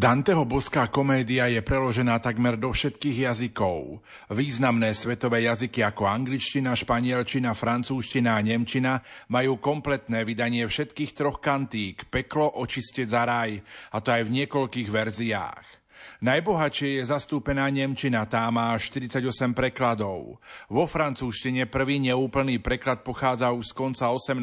Danteho Božská komédia je preložená takmer do všetkých jazykov. Významné svetové jazyky ako angličtina, španielčina, francúzština a nemčina majú kompletné vydanie všetkých troch kantík Peklo, Očistec a raj, a to aj v niekoľkých verziách. Najbohatšie je zastúpená nemčina, tá má 48 prekladov. Vo francúzštine prvý neúplný preklad pochádza už z konca 18.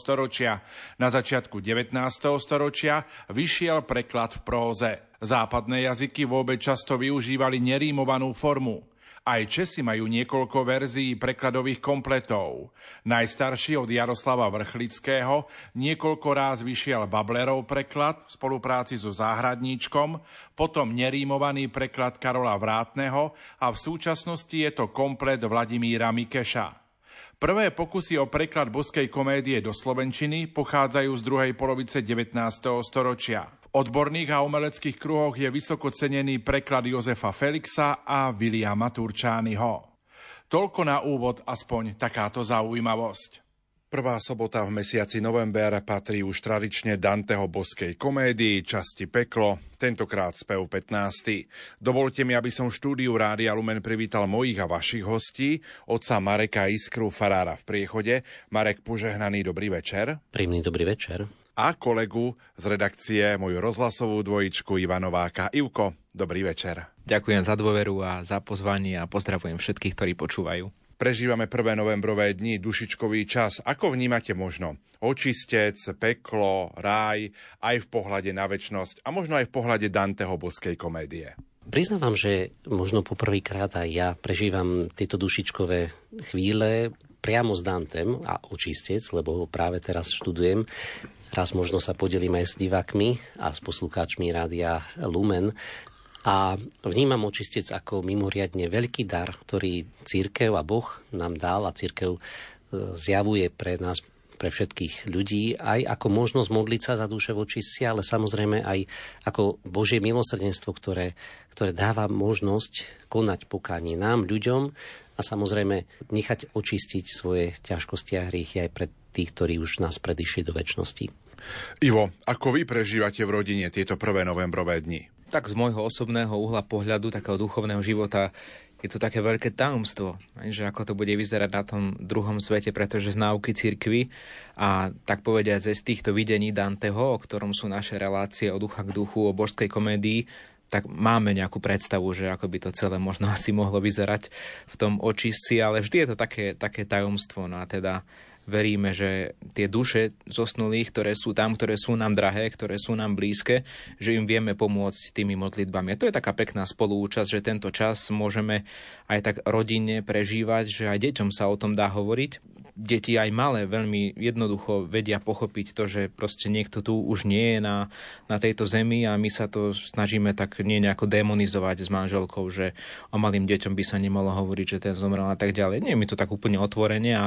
storočia. Na začiatku 19. storočia vyšiel preklad v próze. Západné jazyky vôbec často využívali nerímovanú formu. Aj Česi majú niekoľko verzií prekladových kompletov. Najstarší od Jaroslava Vrchlického, niekoľko ráz vyšiel Bablerov preklad v spolupráci so Záhradníčkom, potom nerímovaný preklad Karola Vrátneho a v súčasnosti je to komplet Vladimíra Mikeša. Prvé pokusy o preklad Božskej komédie do slovenčiny pochádzajú z druhej polovice 19. storočia. V odborných a umeleckých kruhoch je vysoko cenený preklad Jozefa Felixa a Viliama Turčányho. Toľko na úvod aspoň takáto zaujímavosť. Prvá sobota v mesiaci november patrí už tradične Danteho Božskej komédii, časti Peklo, tentokrát spev 15. Dovolte mi, aby som v štúdiu Rádia Lumen privítal mojich a vašich hostí, otca Mareka Iskru, farára v Priechode. Marek, požehnaný dobrý večer. Príjemný dobrý večer. A kolegu z redakcie, moju rozhlasovú dvojičku Iva Nováka. Ivko, dobrý večer. Ďakujem za dôveru a za pozvanie a pozdravujem všetkých, ktorí počúvajú. Prežívame prvé novembrové dni, dušičkový čas. Ako vnímate možno Očistec, Peklo, ráj, aj v pohľade na večnosť a možno aj v pohľade Danteho Božskej komédie? Priznávam, že možno poprvýkrát aj ja prežívam tieto dušičkové chvíle priamo s Dantem a Očistec, lebo ho práve teraz študujem. Raz možno sa podelím aj s divákmi a s poslucháčmi Rádia Lumen. A vnímam Očistec ako mimoriadne veľký dar, ktorý cirkev a Boh nám dal a cirkev zjavuje pre nás, pre všetkých ľudí, aj ako možnosť modliť sa za duše v očistci, ale samozrejme aj ako Božie milosrdenstvo, ktoré dáva možnosť konať pokánie nám, ľuďom, a samozrejme nechať očistiť svoje ťažkosti a hriechy aj pred tých, ktorí už nás predišli do večnosti. Ivo, ako vy prežívate v rodine tieto prvé novembrové dni? Tak z môjho osobného uhla pohľadu, takého duchovného života, je to také veľké tajomstvo, že ako to bude vyzerať na tom druhom svete, pretože z náuky cirkvi a tak povediať z týchto videní Danteho, o ktorom sú naše relácie Od ucha k duchu, o Božskej komédii, tak máme nejakú predstavu, že ako by to celé možno asi mohlo vyzerať v tom očistci, ale vždy je to také tajomstvo. No a teda veríme, že tie duše zosnulých, ktoré sú tam, ktoré sú nám drahé, ktoré sú nám blízke, že im vieme pomôcť tými modlitbami. A to je taká pekná spoluúčasť, že tento čas môžeme aj tak rodinne prežívať, že aj deťom sa o tom dá hovoriť. Deti aj malé veľmi jednoducho vedia pochopiť to, že proste niekto tu už nie je na tejto zemi a my sa to snažíme tak nie nejako demonizovať s manželkou, že o malým deťom by sa nemalo hovoriť, že ten zomrel a tak ďalej. Nie, my to tak úplne otvorene a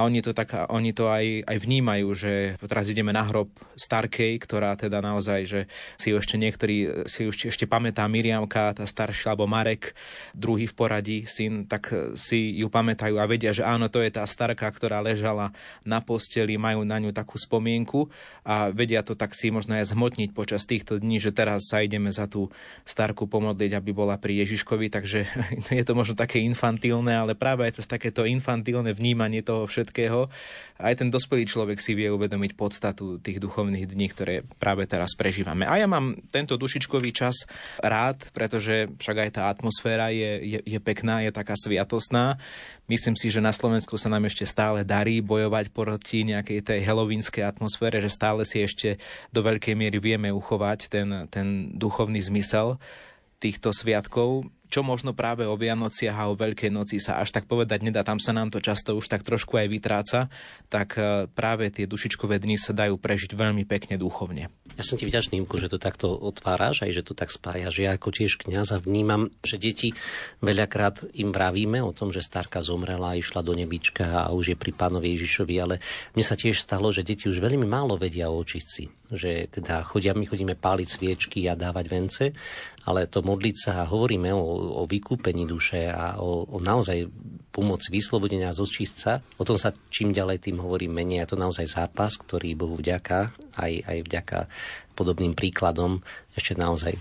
oni to tak a oni to aj vnímajú, že teraz ideme na hrob starkej, ktorá teda naozaj, že si ešte pamätá Miriamka, tá staršia, alebo Marek, druhý v poradí, syn, tak si ju pamätajú a vedia, že áno, to je tá starka, ktorá ležala na posteli, majú na ňu takú spomienku a vedia to tak si možno aj zhmotniť počas týchto dní, že teraz sa ideme za tú starku pomodliť, aby bola pri Ježiškovi, takže je to možno také infantilné, ale práve aj cez takéto infantilné vnímanie toho všetkého aj ten dospelý človek si vie uvedomiť podstatu tých duchovných dní, ktoré práve teraz prežívame. A ja mám tento dušičkový čas rád, pretože však aj tá atmosféra je pekná, je taká sviatostná. Myslím si, že na Slovensku sa nám ešte stále darí bojovať proti nejakej tej halloweenskej atmosfére, že stále si ešte do veľkej miery vieme uchovať ten duchovný zmysel týchto sviatkov, čo možno práve o Vianociach a o Veľkej noci sa až tak povedať nedá, tam sa nám to často už tak trošku aj vytráca, tak práve tie dušičkové dni sa dajú prežiť veľmi pekne duchovne. Ja som ti vďačný, Imku, že to takto otváraš, aj že to tak spájaš. Ja ako tiež kňaz vnímam, že deti veľakrát im vravíme o tom, že starka zomrela, išla do nebička a už je pri pánovi Ježišovi, ale mne sa tiež stalo, že deti už veľmi málo vedia o očistci, že teda my chodíme páliť sviečky a dávať vence, ale to modliť sa a hovoríme o vykúpení duše a o naozaj pomoc vyslobodenia z očistca. O tom sa čím ďalej tým hovorí menej. A to naozaj zápas, ktorý Bohu vďaka, aj vďaka podobným príkladom ešte naozaj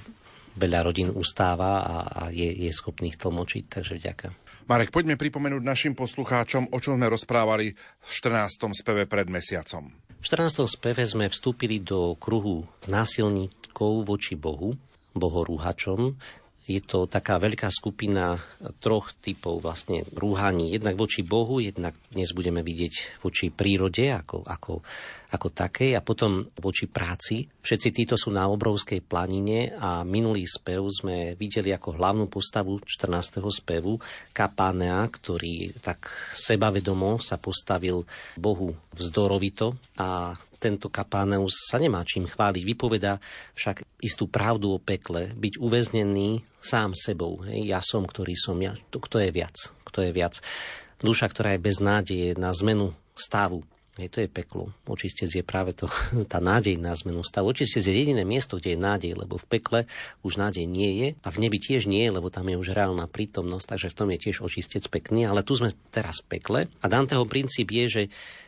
veľa rodín ustáva a je schopných tlmočiť, takže vďaka. Marek, poďme pripomenúť našim poslucháčom, o čom sme rozprávali v 14. speve pred mesiacom. V 14. speve sme vstúpili do kruhu násilníkov voči Bohu, bohorúhačom. Je to taká veľká skupina troch typov vlastne rúhaní. Jednak voči Bohu, jednak dnes budeme vidieť voči prírode ako takej a potom voči práci. Všetci títo sú na obrovskej planine a minulý spev sme videli ako hlavnú postavu 14. spevu Kapánea, ktorý tak sebavedomo sa postavil Bohu vzdorovito a tento Kapáneus sa nemá čím chváliť. Vypovedá však istú pravdu o pekle, byť uväznený sám sebou. Hej, ja som, ktorý som ja. Kto je viac? Kto je viac? Duša, ktorá je bez nádeje na zmenu stavu. Hej, to je peklo. Očistec je práve to, tá nádej na zmenu stavu. Očistec je jediné miesto, kde je nádej, lebo v pekle už nádej nie je a v nebi tiež nie je, lebo tam je už reálna prítomnosť, takže v tom je tiež očistec pekný, ale tu sme teraz v pekle a Danteho princíp je, že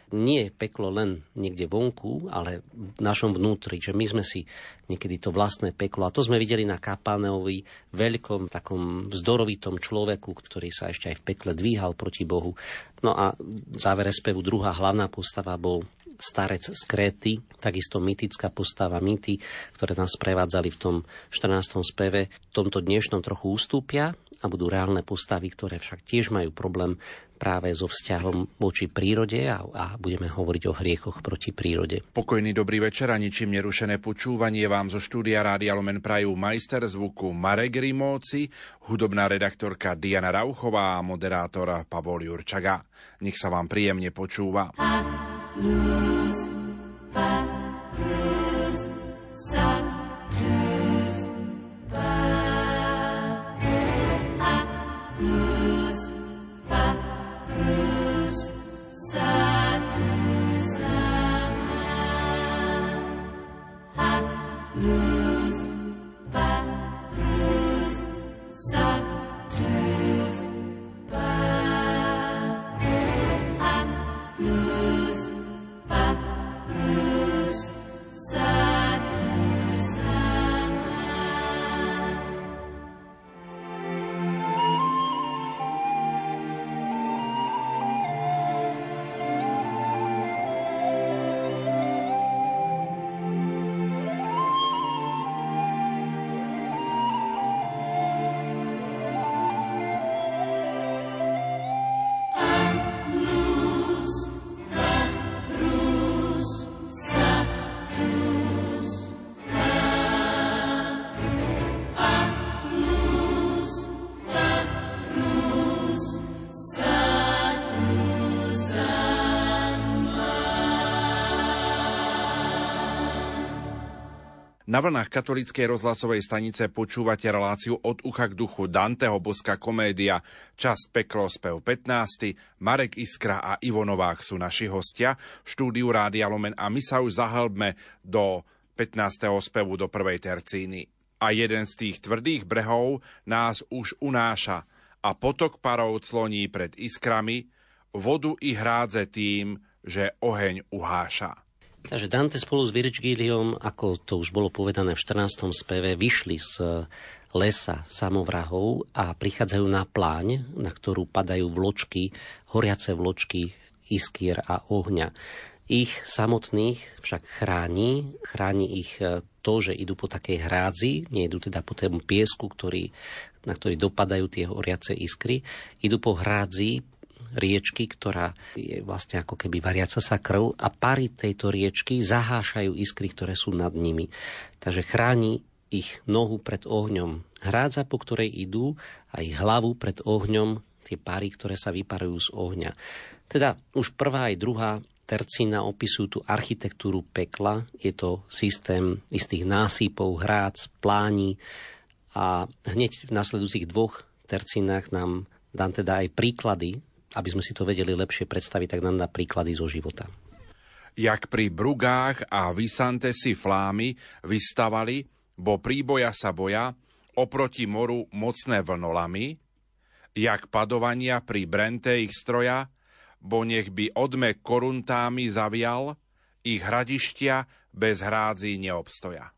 nie je peklo len niekde vonku, ale v našom vnútri, že my sme si niekedy to vlastné peklo, a to sme videli na Kapáneovi, veľkom takom vzdorovitom človeku, ktorý sa ešte aj v pekle dvíhal proti Bohu. No a v závere spevu druhá hlavná postava bol starec z Kréty, takisto mytická postava, mýty, ktoré nás prevádzali v tom 14. speve, v tomto dnešnom trochu ústúpia a budú reálne postavy, ktoré však tiež majú problém práve so vzťahom voči prírode a budeme hovoriť o hriechoch proti prírode. Pokojný dobrý večer a ničím nerušené počúvanie vám zo štúdia Rádia Lumen prajú majster zvuku Marek Rimóci, hudobná redaktorka Diana Rauchová a moderátor Pavol Jurčaga. Nech sa vám príjemne počúva. Na vlnách katolíckej rozhlasovej stanice počúvate reláciu Od ucha k duchu Danteho Božská komédia. Čas Peklo, spev 15. Marek Iskra a Ivo Novák sú naši hostia v štúdiu Rádia Lumen a my sa už zahlbme do 15. spevu, do prvej tercíny. A jeden z tých tvrdých brehov nás už unáša a potok parov cloní pred iskrami, vodu i hrádze tým, že oheň uháša. Takže Dante spolu s Virgiliom, ako to už bolo povedané v 14. speve, vyšli z lesa samovrahov a prichádzajú na pláň, na ktorú padajú vločky, horiace vločky iskier a ohňa. Ich samotných však chráni ich to, že idú po takej hrádzi, nejdú teda po tému piesku, na ktorý dopadajú tie horiace iskry, idú po hrádzi, riečky, ktorá je vlastne ako keby variaca sa krv a pary tejto riečky zahášajú iskry, ktoré sú nad nimi. Takže chráni ich nohu pred ohňom. Hrádza, po ktorej idú, a ich hlavu pred ohňom, tie pary, ktoré sa vyparujú z ohňa. Teda už prvá aj druhá tercína opisujú tú architektúru pekla. Je to systém istých násypov, hrádz, plání a hneď v nasledujúcich dvoch tercínach nám Dante dá aj príklady. Aby sme si to vedeli lepšie predstaviť, tak nám na príklady zo života. Jak pri Brugách a Visante si flámy vystavali, bo príboja sa boja, oproti moru mocné vlnolami, jak padovania pri Brente ich stroja, bo nech by odmek koruntami zavial, ich hradištia bez hrádzi neobstoja.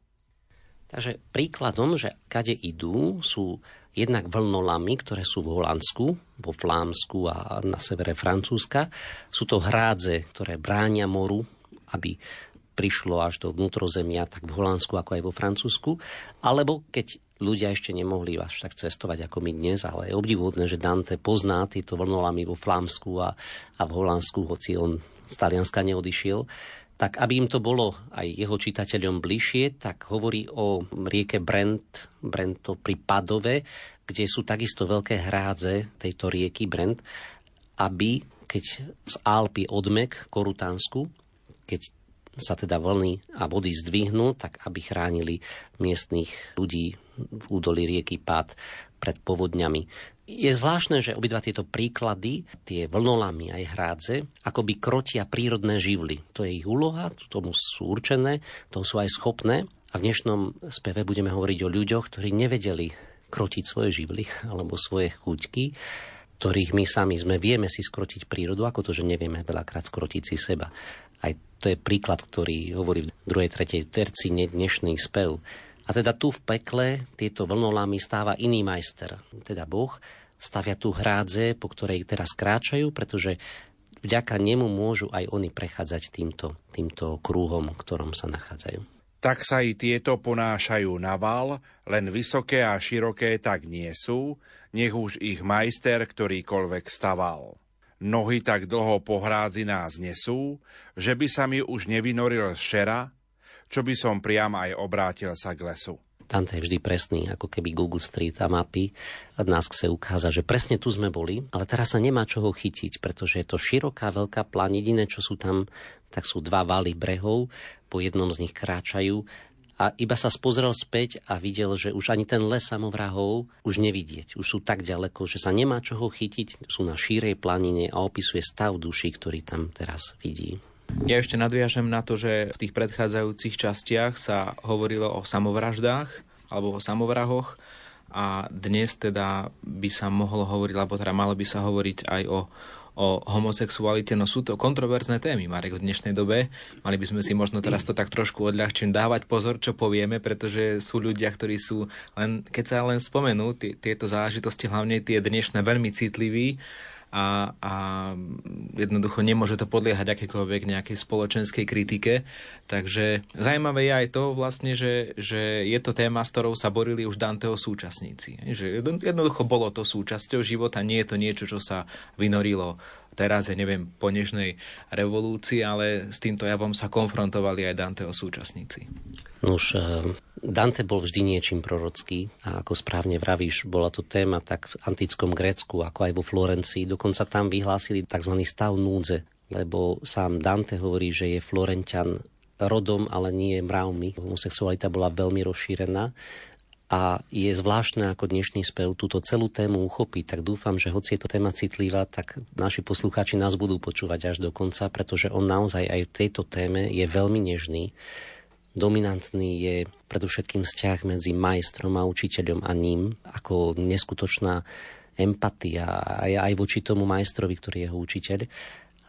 Takže príkladom, že kade idú, sú jednak vlnolami, ktoré sú v Holandsku, vo Flámsku a na severe Francúzska. Sú to hrádze, ktoré bránia moru, aby prišlo až do vnútrozemia, tak v Holandsku, ako aj vo Francúzsku. Alebo keď ľudia ešte nemohli až tak cestovať, ako my dnes, ale je obdivuhodné, že Dante pozná tieto vlnolami vo Flámsku a v Holandsku, hoci on z Talianska neodišiel. Tak aby im to bolo aj jeho čitateľom bližšie, tak hovorí o rieke Brento pri Padove, kde sú takisto veľké hrádze tejto rieky Brent, aby keď z Alpy odmek Korutánsku, keď sa teda vlny a vody zdvihnú, tak aby chránili miestnych ľudí v údolí rieky Pád pred povodňami. Je zvláštne, že obidva tieto príklady, tie vlnolami aj hrádze, akoby krotia prírodné živly. To je ich úloha, tomu sú určené, toho sú aj schopné. A v dnešnom speve budeme hovoriť o ľuďoch, ktorí nevedeli krotiť svoje živly alebo svoje chuťky, ktorých my sami vieme si skrotiť prírodu, ako to, že nevieme veľakrát skrotiť si seba. Aj to je príklad, ktorý hovorí v 2. 3. tercine dnešný spev. A teda tu v pekle tieto vlnolami stáva iný majster, teda Boh, stavia tu hrádze, po ktorej teraz kráčajú, pretože vďaka nemu môžu aj oni prechádzať týmto krúhom, v ktorom sa nachádzajú. Tak sa i tieto ponášajú na val, len vysoké a široké tak nie sú, nech už ich majster ktorýkoľvek staval. Nohy tak dlho po hrádzi nás nesú, že by sa mi už nevynoril z šera, čo by som priam aj obrátil sa k lesu. Dante je vždy presný, ako keby Google Street a mapy nás chce ukázať, že presne tu sme boli, ale teraz sa nemá čoho chytiť, pretože je to široká, veľká pláň. Jediné, čo sú tam, tak sú dva valy brehov, po jednom z nich kráčajú a iba sa spozrel späť a videl, že už ani ten les samovrahov už nevidieť. Už sú tak ďaleko, že sa nemá čoho chytiť, sú na šírej planine a opisuje stav duši, ktorý tam teraz vidí. Ja ešte nadviažem na to, že v tých predchádzajúcich častiach sa hovorilo o samovraždách alebo o samovrahoch a dnes teda by sa mohlo hovoriť, alebo teda malo by sa hovoriť aj o homosexualite. No sú to kontroverzné témy, Marek, v dnešnej dobe. Mali by sme si možno teraz to tak trošku odľahčiť, dávať pozor, čo povieme, pretože sú ľudia, ktorí sú, keď sa spomenú tieto záležitosti, hlavne tie dnešné, veľmi citliví, a jednoducho nemôže to podliehať akékoľvek nejakej spoločenskej kritike. Takže zaujímavé je aj to vlastne, že je to téma, s ktorou sa borili už Danteho súčasníci. Že jednoducho bolo to súčasťou života, nie je to niečo, čo sa vynorilo teraz, po dnešnej revolúcii, ale s týmto javom sa konfrontovali aj Danteho súčasníci. Nuž, Dante bol vždy niečím prorocký a ako správne vravíš, bola to téma tak v antickom Grécku, ako aj vo Florencii. Dokonca tam vyhlásili tzv. Stav núdze, lebo sám Dante hovorí, že je Florenťan rodom, ale nie mravmi. Homosexualita bola veľmi rozšírená a je zvláštne, ako dnešný spev túto celú tému uchopí. Tak dúfam, že hoci je to téma citlivá, tak naši poslucháči nás budú počúvať až do konca, pretože on naozaj aj v tejto téme je veľmi nežný. Dominantný je predovšetkým vzťah medzi majstrom a učiteľom a ním, ako neskutočná empatia aj voči tomu majstrovi, ktorý je jeho učiteľ.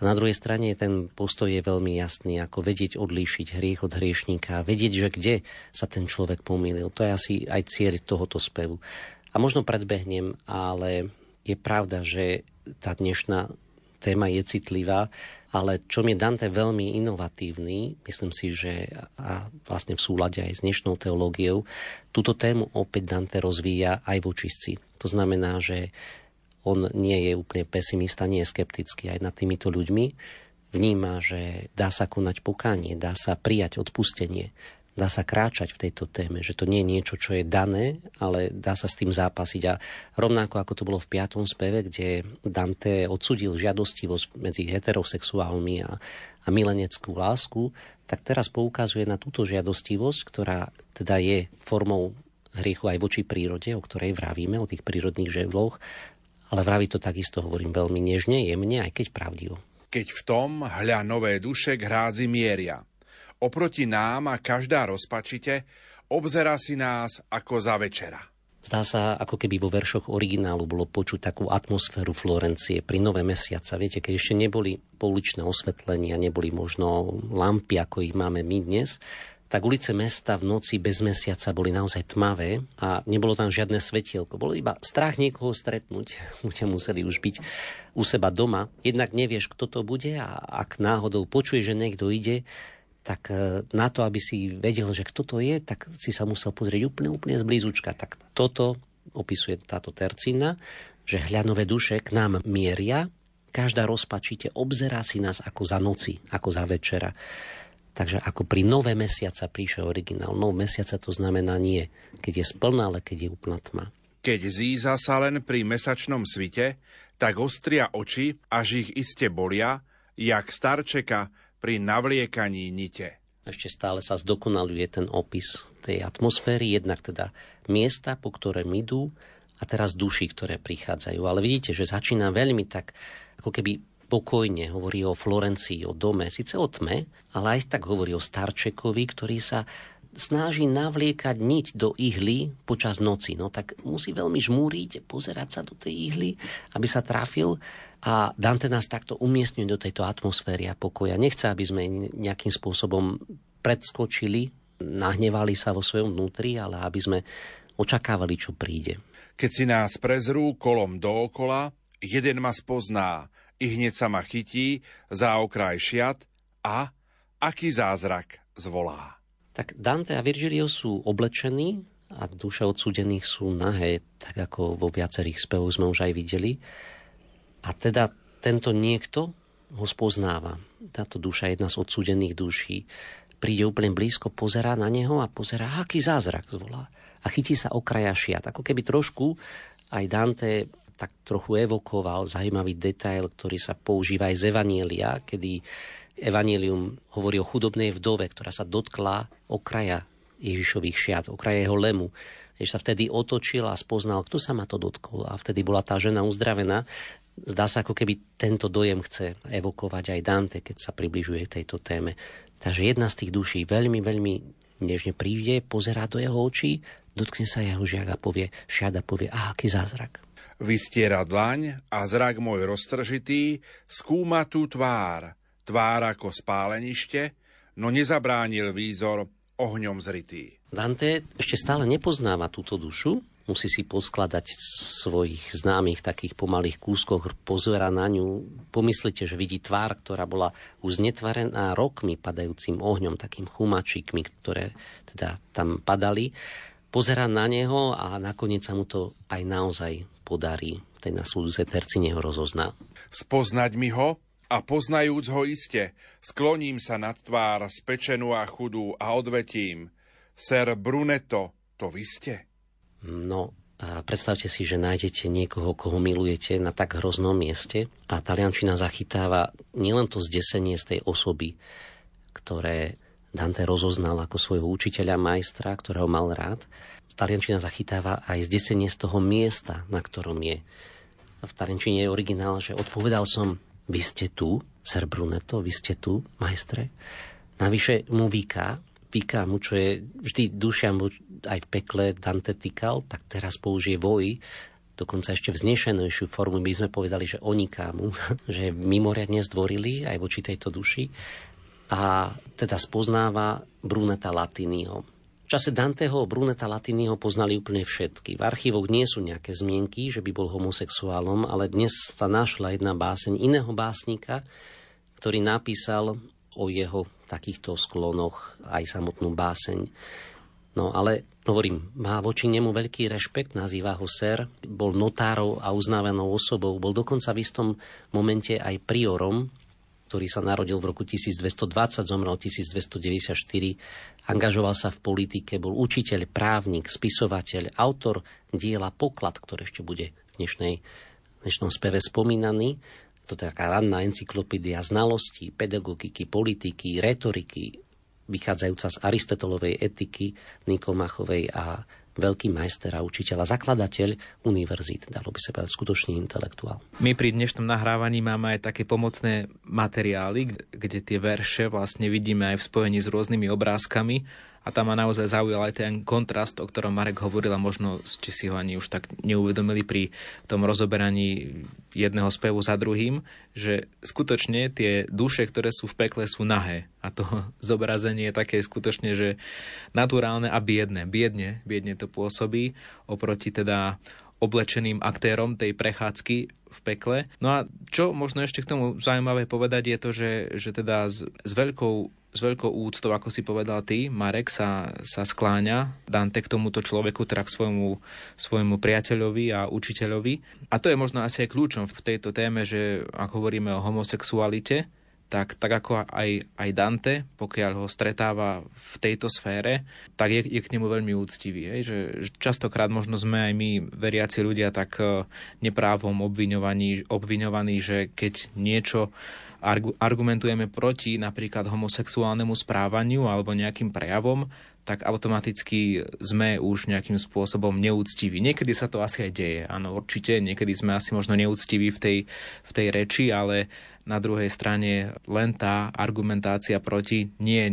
A na druhej strane ten postoj je veľmi jasný, ako vedieť odlíšiť hriech od hriešníka, vedieť, že kde sa ten človek pomýlil. To je asi aj cieľ tohoto spevu. A možno predbehnem, ale je pravda, že tá dnešná téma je citlivá, ale čo je Dante veľmi inovatívny, myslím si, že a vlastne v súlade aj s dnešnou teológiou, túto tému opäť Dante rozvíja aj voči sci. To znamená, že on nie je úplne pesimista, nie je skeptický aj nad týmito ľuďmi. Vníma, že dá sa konať pokánie, dá sa prijať odpustenie, dá sa kráčať v tejto téme, že to nie je niečo, čo je dané, ale dá sa s tým zápasiť. A rovnako ako to bolo v 5. speve, kde Dante odsudil žiadostivosť medzi heterosexuálmi a mileneckú lásku, tak teraz poukazuje na túto žiadostivosť, ktorá teda je formou hriechu aj voči prírode, o ktorej vravíme, o tých prírodných živloch, ale vraví to takisto, hovorím, veľmi nežne, jemne, aj keď pravdivo. Keď v tom hľa nové duše k hrádzi mieria. Oproti nám a každá rozpačite, obzerá si nás ako za večera. Zdá sa, ako keby vo veršoch originálu bolo počuť takú atmosféru Florencie pri nové mesiaca. Viete, keď ešte neboli pouličné osvetlenia, neboli možno lampy, ako ich máme my dnes, tak ulice mesta v noci bez mesiaca boli naozaj tmavé a nebolo tam žiadne svetielko. Bolo iba strach niekoho stretnúť. Ľudia museli už byť u seba doma. Jednak nevieš, kto to bude, a ak náhodou počuješ, že niekto ide, tak na to, aby si vedel, že kto to je, tak si sa musel pozrieť úplne zblízučka. Tak toto opisuje táto tercína, že hľadnové duše k nám mieria, každá rozpačite obzerá si nás ako za noci, ako za večera. Takže ako pri nové mesiaca píše originál. Nové mesiaca to znamená nie, keď je splná, ale keď je úplná tma. Keď zíza sa len pri mesačnom svite, tak ostria oči, až ich iste bolia, jak starčeka pri navliekaní nite. Ešte stále sa zdokonaluje ten opis tej atmosféry, jednak teda miesta, po ktoré idú, a teraz duši, ktoré prichádzajú. Ale vidíte, že začína veľmi tak, ako keby pokojne hovorí o Florencii, o dome, síce o tme, ale aj tak hovorí o starčekovi, ktorý sa snaží navliekať niť do ihly počas noci. No tak musí veľmi žmúriť, pozerať sa do tej ihly, aby sa trafil, a Dante nás takto umiestňuje do tejto atmosféry a pokoja. Nechce, aby sme nejakým spôsobom predskočili, nahnevali sa vo svojom vnútri, ale aby sme očakávali, čo príde. Keď si nás prezrú kolom dookola, jeden ma spozná, i hneď sa ma chytí za okraj šiat a aký zázrak zvolá. Tak Dante a Virgilio sú oblečení a duše odsúdených sú nahé, tak ako vo viacerých spevoch sme už aj videli. A teda tento niekto ho spoznáva. Táto duša je jedna z odsúdených duší. Príde úplne blízko, pozerá na neho a pozerá, aký zázrak zvolá. A chytí sa okraja šiat. Ako keby trošku aj Dante tak trochu evokoval zaujímavý detail, ktorý sa používa aj z Evanielia, kedy Evanielium hovorí o chudobnej vdove, ktorá sa dotkla okraja Ježišových šiat, okraja jeho lemu. Ježiš sa vtedy otočil a spoznal, kto sa ma to dotkol. A vtedy bola tá žena uzdravená. Zdá sa, ako keby tento dojem chce evokovať aj Dante, keď sa približuje k tejto téme. Takže jedna z tých duší veľmi nežne príde, pozerá do jeho očí, dotkne sa jeho šiat a povie, aký zázrak. Vystiera dlaň a zrak môj roztržitý skúma tú tvár ako spálenište, no nezabránil výzor ohňom zritý. Dante ešte stále nepoznáva túto dušu, musí si poskladať svojich známych takých pomalých kúskoch, pozera na ňu, pomyslite, že vidí tvár, ktorá bola už znetvarená rokmi padajúcim ohňom, takým chumačíkmi, ktoré teda tam padali. Pozerá na neho a nakoniec sa mu to aj naozaj podarí. V tej nasledujúcej tercine ho rozozná. Spoznať mi ho a poznajúc ho iste, skloním sa nad tvár spečenú a chudú a odvetím. Ser Brunetto, to vy ste? No, a predstavte si, že nájdete niekoho, koho milujete na tak hroznom mieste, a taliančina zachytáva nielen to zdesenie z tej osoby, ktoré Dante rozoznal ako svojho učiteľa, majstra, ktorého mal rád. Taliančina zachytáva aj zdesenie z toho miesta, na ktorom je. V taliančine je originál, že odpovedal som, vy ste tu, ser Brunetto, vy ste tu, majstre. Navyše mu vyká mu, čo je vždy duša mu aj v pekle Dante týkal, tak teraz použije voji, dokonca ešte vznešenejšiu formu, by sme povedali, že oniká mu, že mimoriadne zdvorili aj voči tejto duši. A teda spoznáva Brunetta Latiniho. V čase Danteho Brunetta Latiniho poznali úplne všetky. V archívoch nie sú nejaké zmienky, že by bol homosexuálom, ale dnes sa našla jedna báseň iného básnika, ktorý napísal o jeho takýchto sklonoch aj samotnú báseň. No ale, hovorím, má voči nemu veľký rešpekt, nazýva ho ser, bol notárov a uznávanou osobou, bol dokonca v istom momente aj priorom, ktorý sa narodil v roku 1220, zomrel 1294, angažoval sa v politike, bol učiteľ, právnik, spisovateľ, autor diela Poklad, ktoré ešte bude v dnešnom speve spomínaný. To je taká ranná encyklopédia znalostí, pedagogiky, politiky, retoriky, vychádzajúca z Aristotelovej etiky, Nikomachovej, a veľký majster a učiteľ a zakladateľ univerzít, dalo by sa povedať skutočný intelektuál. My pri dnešnom nahrávaní máme aj také pomocné materiály, kde tie verše vlastne vidíme aj v spojení s rôznymi obrázkami a A tam ma naozaj zaujal aj ten kontrast, o ktorom Marek hovoril, a možno či si ho ani už tak neuvedomili pri tom rozoberaní jedného spevu za druhým, že skutočne tie duše, ktoré sú v pekle, sú nahé. A to zobrazenie je také skutočne, že naturálne a biedne. Biedne to pôsobí oproti teda oblečeným aktérom tej prechádzky v pekle. No a čo možno ešte k tomu zaujímavé povedať je to, že teda s veľkou úctou, ako si povedal ty, Marek, sa skláňa Dante k tomuto človeku, teda k svojmu priateľovi a učiteľovi. A to je možno asi aj kľúčom v tejto téme, že ak hovoríme o homosexualite, tak ako aj Dante, pokiaľ ho stretáva v tejto sfére, tak je k nemu veľmi úctivý. Hej? Že častokrát možno sme aj my, veriaci ľudia, tak neprávom obviňovaní, že keď niečo argumentujeme proti napríklad homosexuálnemu správaniu alebo nejakým prejavom, tak automaticky sme už nejakým spôsobom neúctiví. Niekedy sa to asi aj deje, áno, určite. Niekedy sme asi možno neúctiví v tej reči, ale na druhej strane len tá argumentácia proti nie je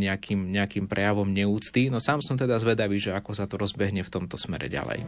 nejakým prejavom neúcty. No sám som teda zvedavý, že ako sa to rozbehne v tomto smere ďalej.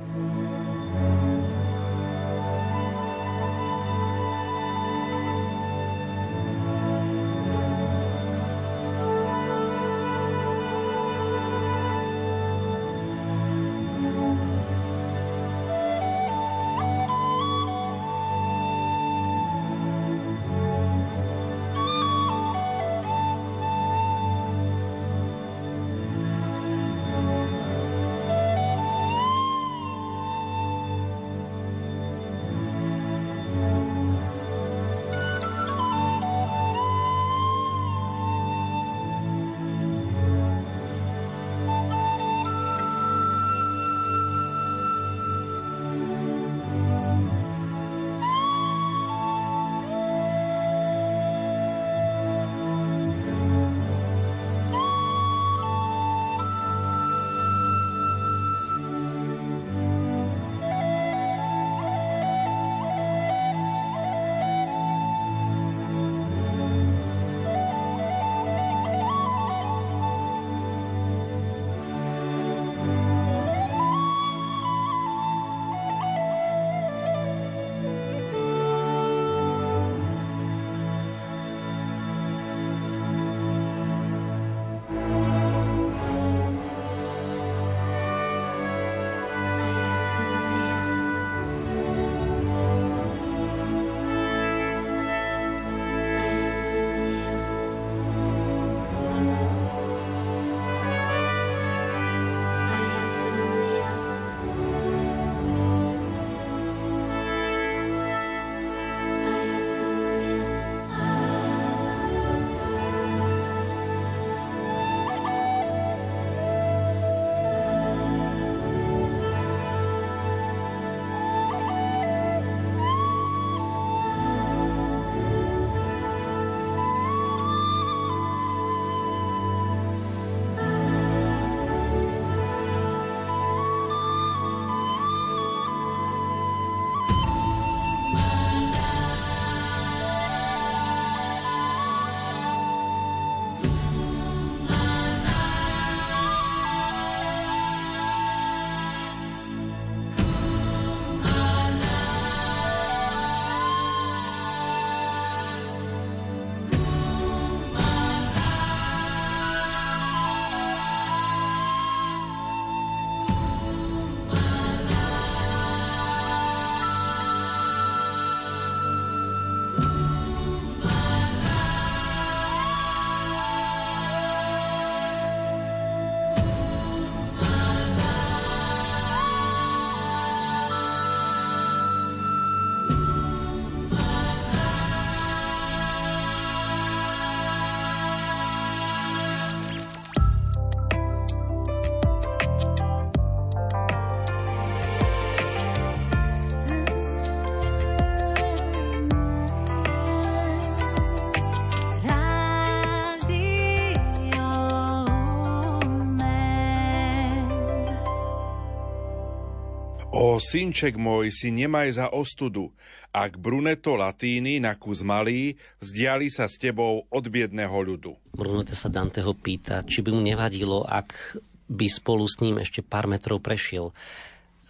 Synček môj, si nemaj za ostudu, ak Brunetto Latini na kus malý vzdiali sa s tebou od biedného ľudu. Brunetto sa Danteho pýta, či by mu nevadilo, ak by spolu s ním ešte pár metrov prešiel.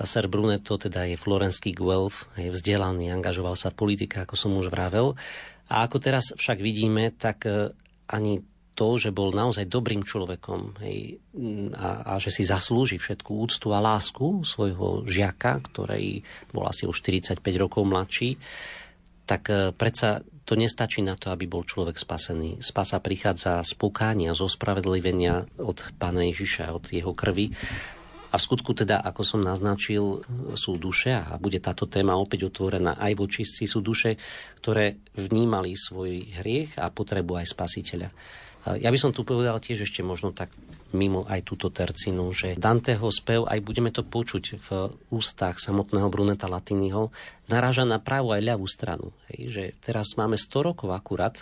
Ser Brunetto teda je florenský Guelf, je vzdelaný, angažoval sa v politike, ako som už vravel. A ako teraz však vidíme, tak ani to, že bol naozaj dobrým človekom, hej, a že si zaslúži všetku úctu a lásku svojho žiaka, ktorý bol asi už 45 rokov mladší, tak predsa to nestačí na to, aby bol človek spasený. Spasa prichádza z pokánia, zo spravedlivenia od Pána Ježiša, od jeho krvi. A v skutku teda, ako som naznačil, sú duše, a bude táto téma opäť otvorená aj voči si, sú duše, ktoré vnímali svoj hriech a potrebu aj spasiteľa. Ja by som tu povedal tiež ešte možno tak mimo aj túto tercinu, že Danteho spev, aj budeme to počuť v ústach samotného Brunetta Latiniho, naráža na pravú aj ľavú stranu. Hej, že teraz máme 100 rokov akurát,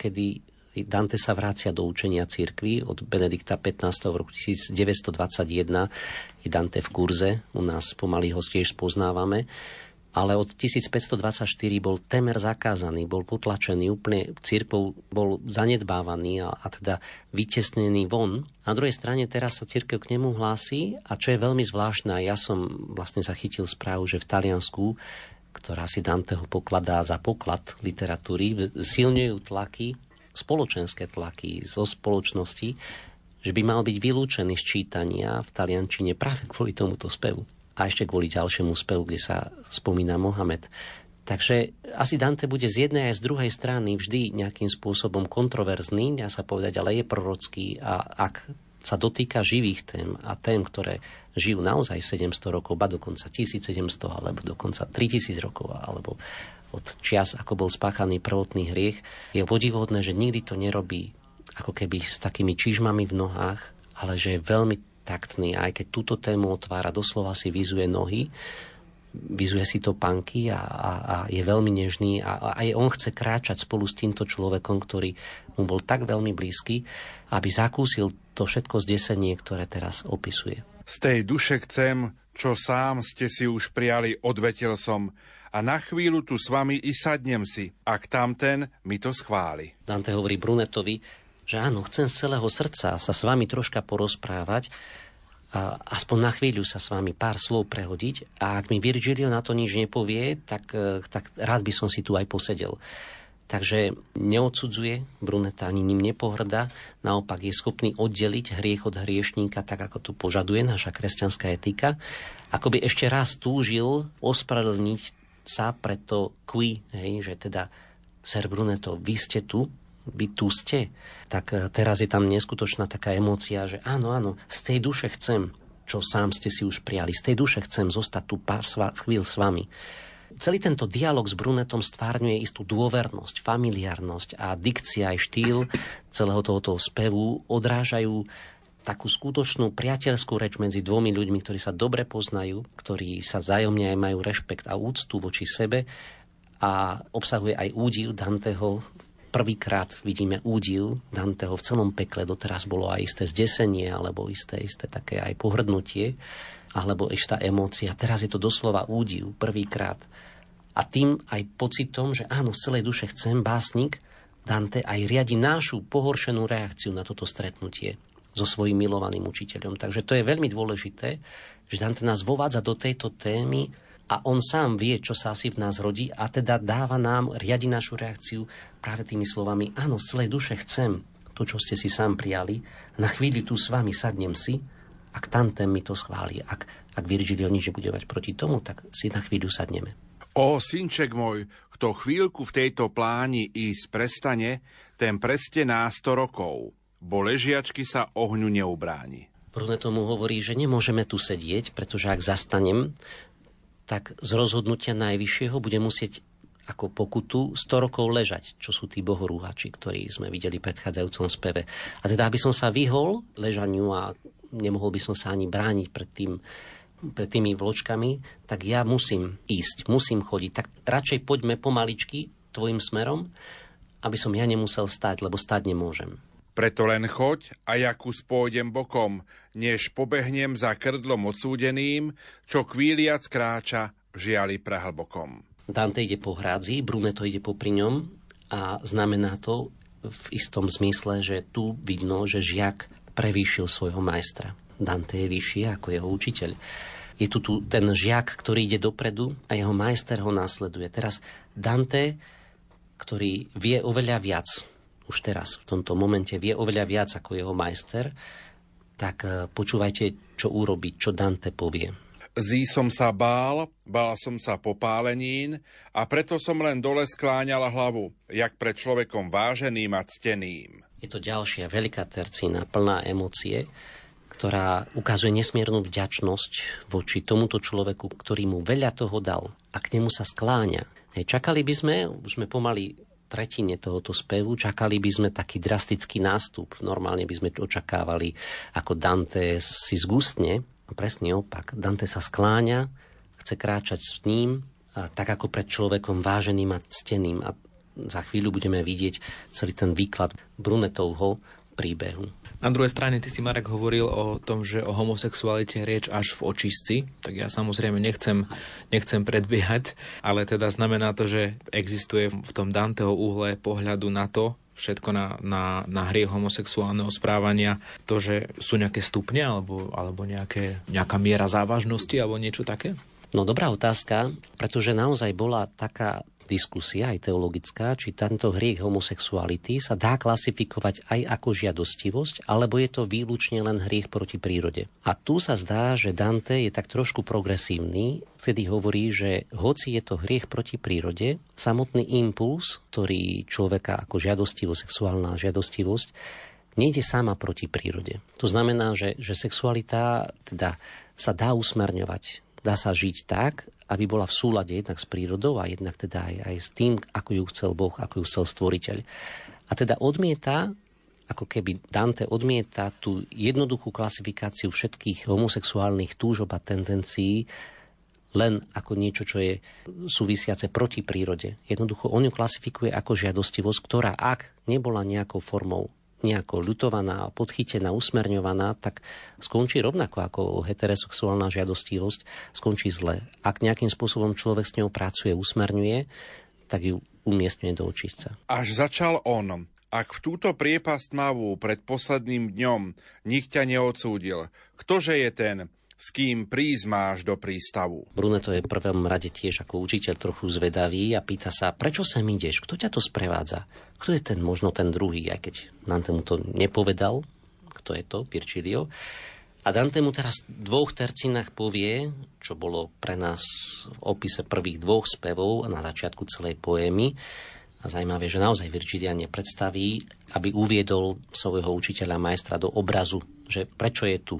kedy Dante sa vracia do učenia cirkvi od Benedikta XV. V roku 1921. Je Dante v kurze, u nás pomaly ho tiež spoznávame, ale od 1524 bol temer zakázaný, bol potlačený, úplne cirkvou bol zanedbávaný a teda vytesnený von. Na druhej strane teraz sa cirkev k nemu hlási, a čo je veľmi zvláštne, ja som vlastne zachytil správu, že v Taliansku, ktorá si Danteho pokladá za poklad literatúry, silňujú tlaky, spoločenské tlaky zo spoločnosti, že by mal byť vylúčený z čítania v taliančine práve kvôli tomuto spevu. A ešte kvôli ďalšiemu spevu, kde sa spomína Mohamed. Takže asi Dante bude z jednej aj z druhej strany vždy nejakým spôsobom kontroverzný, dá sa povedať, ale je prorocký, a ak sa dotýka živých tém a tém, ktoré žijú naozaj 700 rokov, ba dokonca 1700, alebo dokonca 3000 rokov, alebo od čias, ako bol spáchaný prvotný hriech, je podivuhodné, že nikdy to nerobí ako keby s takými čižmami v nohách, ale že je veľmi taktný, aj keď túto tému otvára, doslova si vizuje nohy, vizuje si to panky a je veľmi nežný, a aj on chce kráčať spolu s týmto človekom, ktorý mu bol tak veľmi blízky, aby zakúsil to všetko zdesenie, ktoré teraz opisuje. Z tej duše chcem, čo sám ste si už prijali, odvetil som, a na chvíľu tu s vami i sadnem si, ak tamten mi to schváli. Dante hovorí Brunettovi, že áno, chcem z celého srdca sa s vami troška porozprávať, a aspoň na chvíľu sa s vami pár slov prehodiť, a ak mi Virgilio na to nič nepovie, tak rád by som si tu aj posedel. Takže neodsudzuje Brunetta, ani ním nepohrda, naopak je schopný oddeliť hriech od hriešníka, tak ako to požaduje naša kresťanská etika, ako by ešte raz túžil ospravedlniť sa preto qui, hej, že teda ser Brunetto, vy ste tu, vy tu ste. Tak teraz je tam neskutočná taká emócia, že áno, z tej duše chcem, čo sám ste si už prijali, z tej duše chcem zostať tu pár chvíľ s vami. Celý tento dialog s Brunettom stvárňuje istú dôvernosť, familiárnosť, a dikcia aj štýl celého tohoto spevu odrážajú takú skutočnú priateľskú reč medzi dvomi ľuďmi, ktorí sa dobre poznajú, ktorí sa vzájomne aj majú rešpekt a úctu voči sebe, a obsahuje aj údiv Danteho. Prvýkrát vidíme údiv Danteho v celom pekle. Doteraz bolo aj isté zdesenie, alebo isté také aj pohrdnutie, alebo ešte tá emócia. Teraz je to doslova údiv, prvýkrát. A tým aj pocitom, že áno, z celej duše chcem, básnik Dante aj riadi našu pohoršenú reakciu na toto stretnutie so svojím milovaným učiteľom. Takže to je veľmi dôležité, že Dante nás vovádza do tejto témy, a on sám vie, čo sa asi v nás rodí, a teda dáva nám, riadi našu reakciu práve tými slovami: áno, z celej duše chcem to, čo ste si sám prijali, na chvíli tu s vami sadnem si, ak tamten mi to schváli. Ak Virgilio nič bude mať proti tomu, tak si na chvíľu sadneme. Ó, synček môj, kto chvíľku v tejto pláni ísť prestane, ten prestená 100 rokov. Bo ležiačky sa ohňu neubráni. Brunetto tomu hovorí, že nemôžeme tu sedieť, pretože ak zastanem, tak z rozhodnutia najvyššieho bude musieť ako pokutu 100 rokov ležať, čo sú tí bohorúhači, ktorí sme videli v predchádzajúcom speve. A teda, aby som sa vyhol ležaniu a nemohol by som sa ani brániť pred tými vločkami, tak ja musím ísť, musím chodiť. Tak radšej poďme pomaličky tvojim smerom, aby som ja nemusel stať, lebo stať nemôžem. Preto len choď, a ja kus pôjdem bokom, než pobehnem za krdlom odsúdeným, čo kvíliac kráča v žiali prahlbokom. Dante ide po hrádzi, Brunetto ide popri ňom, a znamená to v istom zmysle, že tu vidno, že žiak prevýšil svojho majstra. Dante je vyššie ako jeho učiteľ. Je tu ten žiak, ktorý ide dopredu a jeho majster ho nasleduje. Teraz Dante, ktorý vie oveľa viac, už teraz, v tomto momente vie oveľa viac ako jeho majster, tak počúvajte, čo urobí, čo Dante povie. Zí som sa bál, bála som sa popálenín a preto som len dole skláňala hlavu, jak pred človekom váženým a cteným. Je to ďalšia veľká tercína, plná emócie, ktorá ukazuje nesmiernu vďačnosť voči tomuto človeku, ktorý mu veľa toho dal a k nemu sa skláňa. Čakali by sme, už sme pomaly tretine tohoto spevu, čakali by sme taký drastický nástup. Normálne by sme očakávali, ako Dante si zgustne, a presný opak. Dante sa skláňa, chce kráčať s ním, tak ako pred človekom váženým a cteným. A za chvíľu budeme vidieť celý ten výklad Brunetovho príbehu. Na druhej strane, ty si, Marek, hovoril o tom, že o homosexualite rieč až v očistci, tak ja samozrejme nechcem predbiehať, ale teda znamená to, že existuje v tom Danteho uhle pohľadu na to, všetko na hriech homosexuálneho správania, to, že sú nejaké stupne alebo nejaká miera závažnosti alebo niečo také? No dobrá otázka, pretože naozaj bola taká diskusia aj teologická, či tento hriech homosexuality sa dá klasifikovať aj ako žiadostivosť, alebo je to výlučne len hriech proti prírode. A tu sa zdá, že Dante je tak trošku progresívny, vtedy hovorí, že hoci je to hriech proti prírode, samotný impuls, ktorý človeka ako žiadostivosť, sexuálna žiadostivosť, nejde sama proti prírode. To znamená, že sexualita teda sa dá usmerňovať, dá sa žiť tak, aby bola v súlade jednak s prírodou a jednak teda aj s tým, ako ju chcel Boh, ako ju chcel stvoriteľ. A teda odmieta, ako keby Dante odmieta tú jednoduchú klasifikáciu všetkých homosexuálnych túžob a tendencií len ako niečo, čo je súvisiace proti prírode. Jednoducho on ju klasifikuje ako žiadostivosť, ktorá ak nebola nejakou formou nejako ľutovaná, podchytená, usmerňovaná, tak skončí rovnako ako heterosexuálna žiadostivosť, skončí zle. Ak nejakým spôsobom človek s ňou pracuje, usmerňuje, tak ju umiestňuje do očistca. Až začal on. Ak v túto priepasť mavú pred posledným dňom nikto ťa neodsúdil, ktože je ten, s kým prísť máš do prístavu? Brunetto je v prvom rade tiež ako učiteľ trochu zvedavý a pýta sa, prečo sem ideš? Kto ťa to sprevádza? Kto je ten, možno ten druhý, aj keď Dante mu to nepovedal, kto je to, Virgilio. A Dante mu teraz v dvoch tercinách povie, čo bolo pre nás v opise prvých dvoch spevov a na začiatku celej poémy. A zaujímavé, že naozaj Virgilio nepredstaví, aby uviedol svojho učiteľa majstra do obrazu, že prečo je tu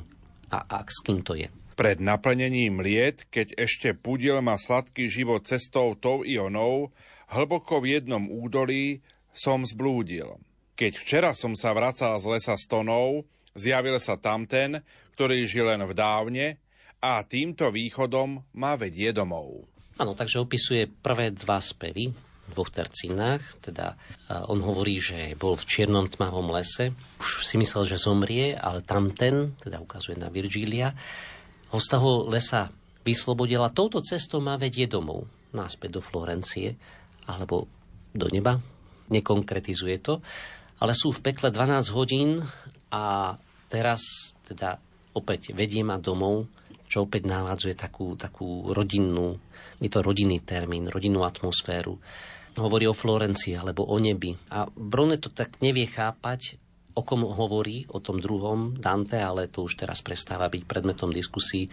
a s kým to je. Pred naplnením liet, keď ešte pudil ma sladký život cestou tou i onou, hlboko v jednom údolí som zblúdil. Keď včera som sa vracal z lesa stonov, zjavil sa tamten, ktorý žil len v dávne a týmto východom ma vedie domov. Áno, takže opisuje prvé dva spevy v dvoch tercínach. Teda on hovorí, že bol v čiernom tmavom lese. Už si myslel, že zomrie, ale tamten, teda ukazuje na Virgilia, ho z toho lesa vyslobodila. Touto cestou má vedie domov, náspäť do Florencie, alebo do neba. Nekonkretizuje to. Ale sú v pekle 12 hodín a teraz teda opäť vedie ma domov, čo opäť navádzuje takú rodinnú, je to rodinný termín, rodinnú atmosféru. Hovorí o Florencii alebo o nebi. A Brunetto to tak nevie chápať, o kom hovorí, o tom druhom Dante, ale to už teraz prestáva byť predmetom diskusí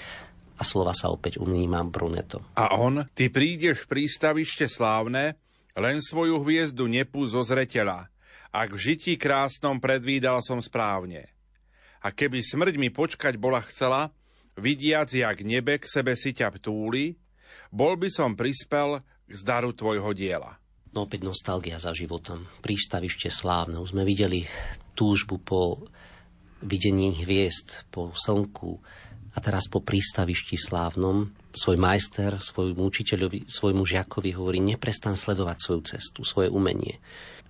a slova sa opäť umýma Brunetto. A on, ty prídeš v prístavište slávne, len svoju hviezdu nepú zo zreteľa. Ak v žití krásnom predvídal som správne. A keby smrť mi počkať bola chcela, vidiac, jak nebe k sebe si ťa ptúli, bol by som prispel k zdaru tvojho diela. No opäť nostalgia za životom. Prístavište slávne. Už sme videli túžbu po videní hviezd, po slnku a teraz po prístavišti slávnom. Svoj majster, svojmu učiteľovi, svojmu žiakovi hovorí, neprestan sledovať svoju cestu, svoje umenie.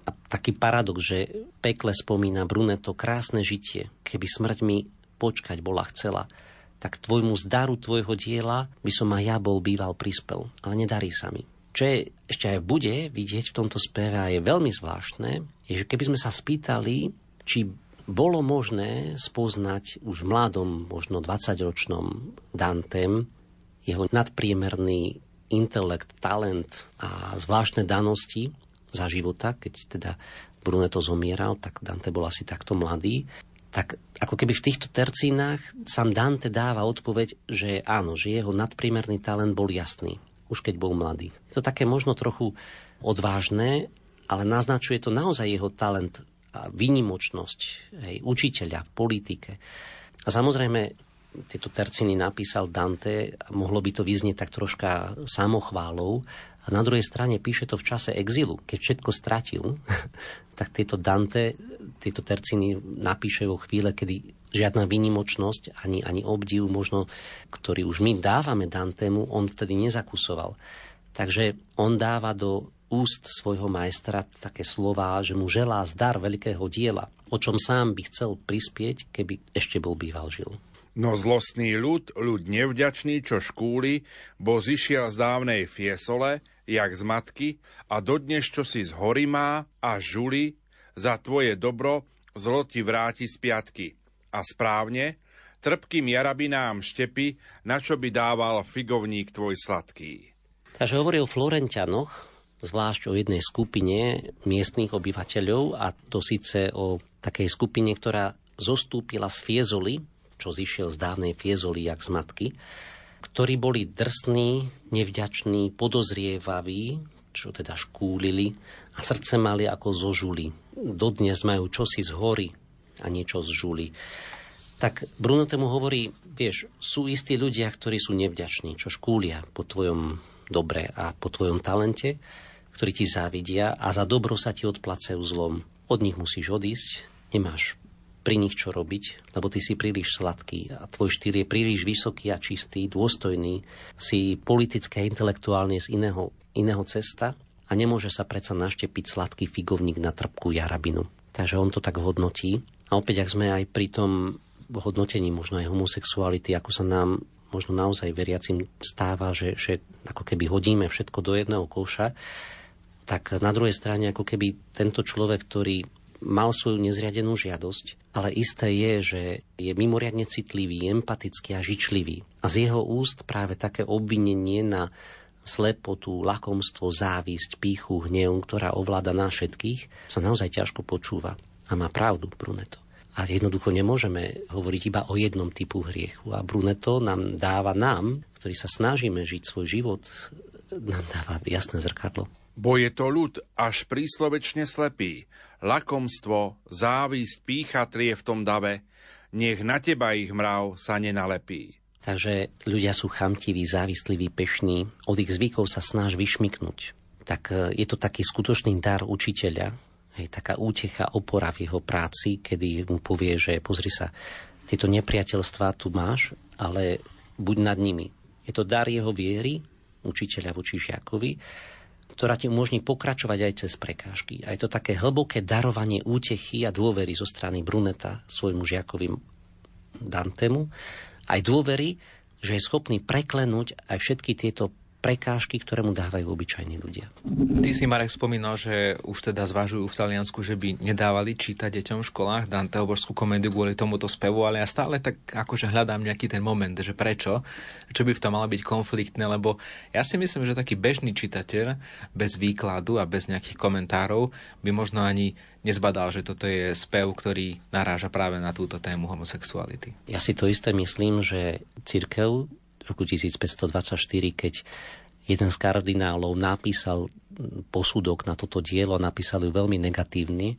A taký paradox, že pekle spomína Brunetto krásne žitie. Keby smrť mi počkať bola chcela, tak tvojmu zdaru tvojho diela by som aj ja bol býval prispel. Ale nedarí sa mi. Čo je, ešte aj bude vidieť v tomto speve a je veľmi zvláštne, je, že keby sme sa spýtali, či bolo možné spoznať už v mladom, možno 20-ročnom Dantem jeho nadpriemerný intelekt, talent a zvláštne danosti za života, keď teda Brunetto zomieral, tak Dante bol asi takto mladý. Tak ako keby v týchto tercínach sám Dante dáva odpoveď, že áno, že jeho nadpriemerný talent bol jasný, už keď bol mladý. Je to také možno trochu odvážne, ale naznačuje to naozaj jeho talent a výnimočnosť, hej, učiteľa v politike. A samozrejme, tieto terciny napísal Dante a mohlo by to vyznieť tak troška samochválou. A na druhej strane píše to v čase exilu. Keď všetko stratil, tak tieto Dante, tieto terciny napíše vo chvíle, kedy žiadna výnimočnosť, ani obdiv možno, ktorý už my dávame Dantemu, on vtedy nezakusoval. Takže on dáva do úst svojho majstra také slová, že mu želá zdar veľkého diela, o čom sám by chcel prispieť, keby ešte bol býval žil. No zlostný ľud, ľud nevďačný, čo škúli, bo zišiel z dávnej Fiesole, jak z matky, a dodnes, čo si z hory má a žuli, za tvoje dobro zlo ti vráti z piatky. A správne, trpkým jarabinám štepi, na čo by dával figovník tvoj sladký. Takže hovorí o Florenťanoch, zvlášť o jednej skupine miestnych obyvateľov, a to síce o takej skupine, ktorá zostúpila z Fiesoli, čo zišiel z dávnej Fiesoli jak z matky, ktorí boli drsní, nevďační, podozrievaví, čo teda škúlili a srdce mali ako zo žuli. Dodnes majú čosi z hory a niečo z žuli. Tak Brunetto mu hovorí, vieš, sú istí ľudia, ktorí sú nevďační, čo škúlia po tvojom dobre a po tvojom talente, ktorí ti závidia a za dobro sa ti odplacajú zlom. Od nich musíš odísť, nemáš pri nich čo robiť, lebo ty si príliš sladký a tvoj štýl je príliš vysoký a čistý, dôstojný, si politické a intelektuálne z iného cesta a nemôže sa predsa naštepiť sladký figovník na trpkú jarabinu. Takže on to tak hodnotí. A opäť, ak sme aj pri tom hodnotení možno aj homosexuality, ako sa nám možno naozaj veriacim stáva, že ako keby hodíme všetko do jedného koša, tak na druhej strane ako keby tento človek, ktorý mal svoju nezriadenú žiadosť, ale isté je, že je mimoriadne citlivý, empatický a žičlivý. A z jeho úst práve také obvinenie na slepotu, lakomstvo, závisť, pýchu, hnev, ktorá ovláda nás všetkých, sa naozaj ťažko počúva. A má pravdu Brunetto. A jednoducho nemôžeme hovoriť iba o jednom typu hriechu. A Brunetto nám dáva, nám, ktorí sa snažíme žiť svoj život, nám dáva jasné zrkadlo. Bo je to ľud až príslovečne slepý, lakomstvo, závisť, pýcha trie v tom dave, nech na teba ich mrav sa nenalepí. Takže ľudia sú chamtiví, závislí, pešní, od ich zvykov sa snaž vyšmyknúť. Tak je to taký skutočný dar učiteľa, hej, taká útecha, opora v jeho práci, kedy mu povie, že pozri sa, tieto nepriateľstvá tu máš, ale buď nad nimi. Je to dar jeho viery, učiteľa voči žiakovi, ktorá ti umožní pokračovať aj cez prekážky. A je to také hlboké darovanie útechy a dôvery zo strany Brunetta svojmu žiakovi Dantemu. Aj dôvery, že je schopný preklenúť aj všetky tieto prekážky, ktoré mu dávajú obyčajní ľudia. Ty si, Marek, spomínal, že už teda zvažujú v Taliansku, že by nedávali čítať deťom v školách Danteho Božskú komédiu kvôli tomuto spevu, ale ja stále tak akože hľadám nejaký ten moment, že prečo, čo by v tom malo byť konfliktné, lebo ja si myslím, že taký bežný čitateľ bez výkladu a bez nejakých komentárov by možno ani nezbadal, že toto je spev, ktorý naráža práve na túto tému homosexuality. Ja si to isté myslím, že cirkev v roku 1524, keď jeden z kardinálov napísal posudok na toto dielo, napísal ju veľmi negatívny,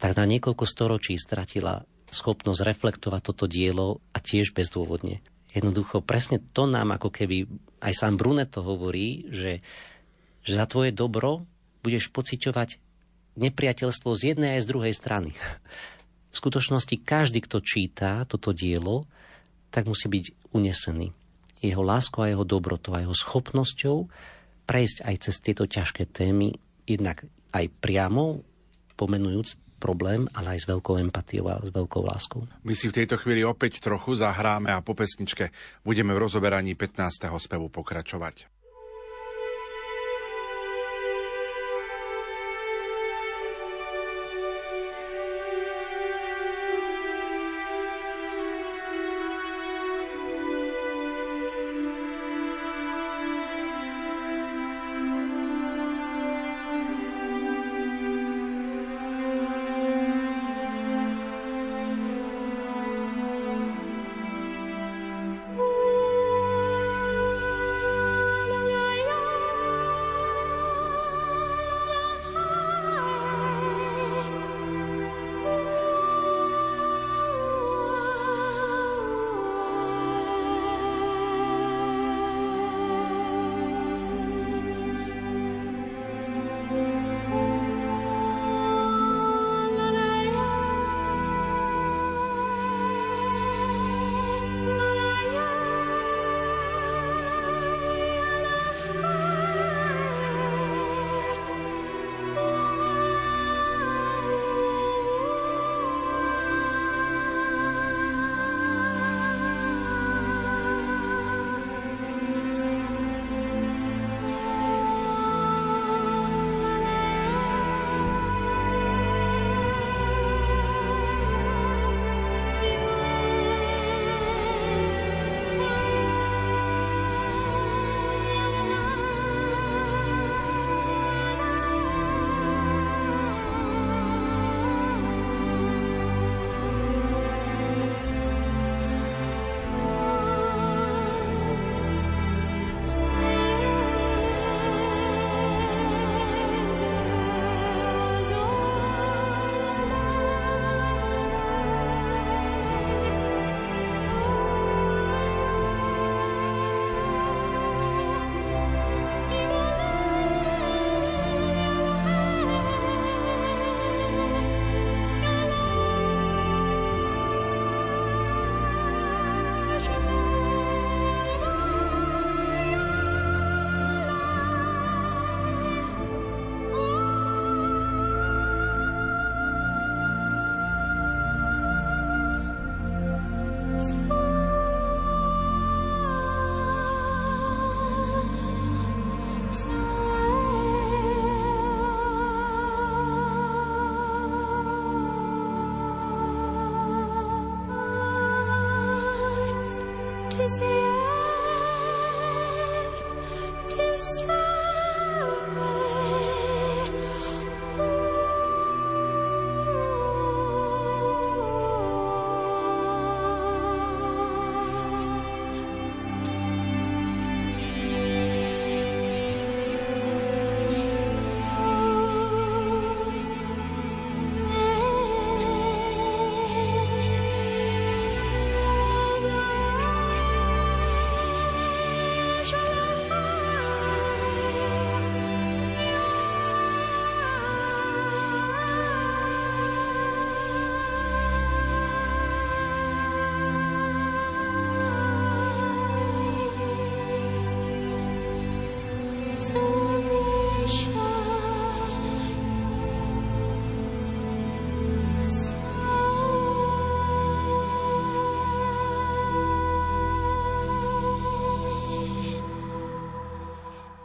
tak na niekoľko storočí stratila schopnosť reflektovať toto dielo a tiež bezdôvodne. Jednoducho, presne to nám ako keby aj sám Brunetto hovorí, že za tvoje dobro budeš pociťovať nepriateľstvo z jednej aj z druhej strany. V skutočnosti každý, kto číta toto dielo, tak musí byť unesený jeho láskou a jeho dobrotou a jeho schopnosťou prejsť aj cez tieto ťažké témy, jednak aj priamo pomenujúc problém, ale aj s veľkou empatiou a s veľkou láskou. My si v tejto chvíli opäť trochu zahráme a po pesničke budeme v rozoberaní 15. spevu pokračovať.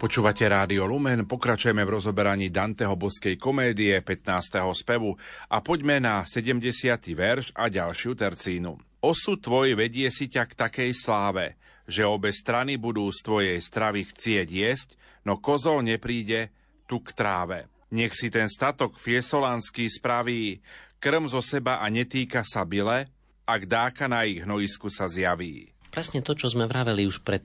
Počúvate Rádio Lumen, pokračujeme v rozoberaní Danteho Božskej komédie 15. spevu a poďme na 70. verš a ďalšiu tercínu. Osud tvoj vedie si ťa k takej sláve, že obe strany budú z tvojej stravy chcieť jesť, no kozol nepríde tu k tráve. Nech si ten statok fiesolanský spraví krm zo seba a netýka sa byle, ak dáka na ich hnojisku sa zjaví. Presne to, čo sme vraveli už pred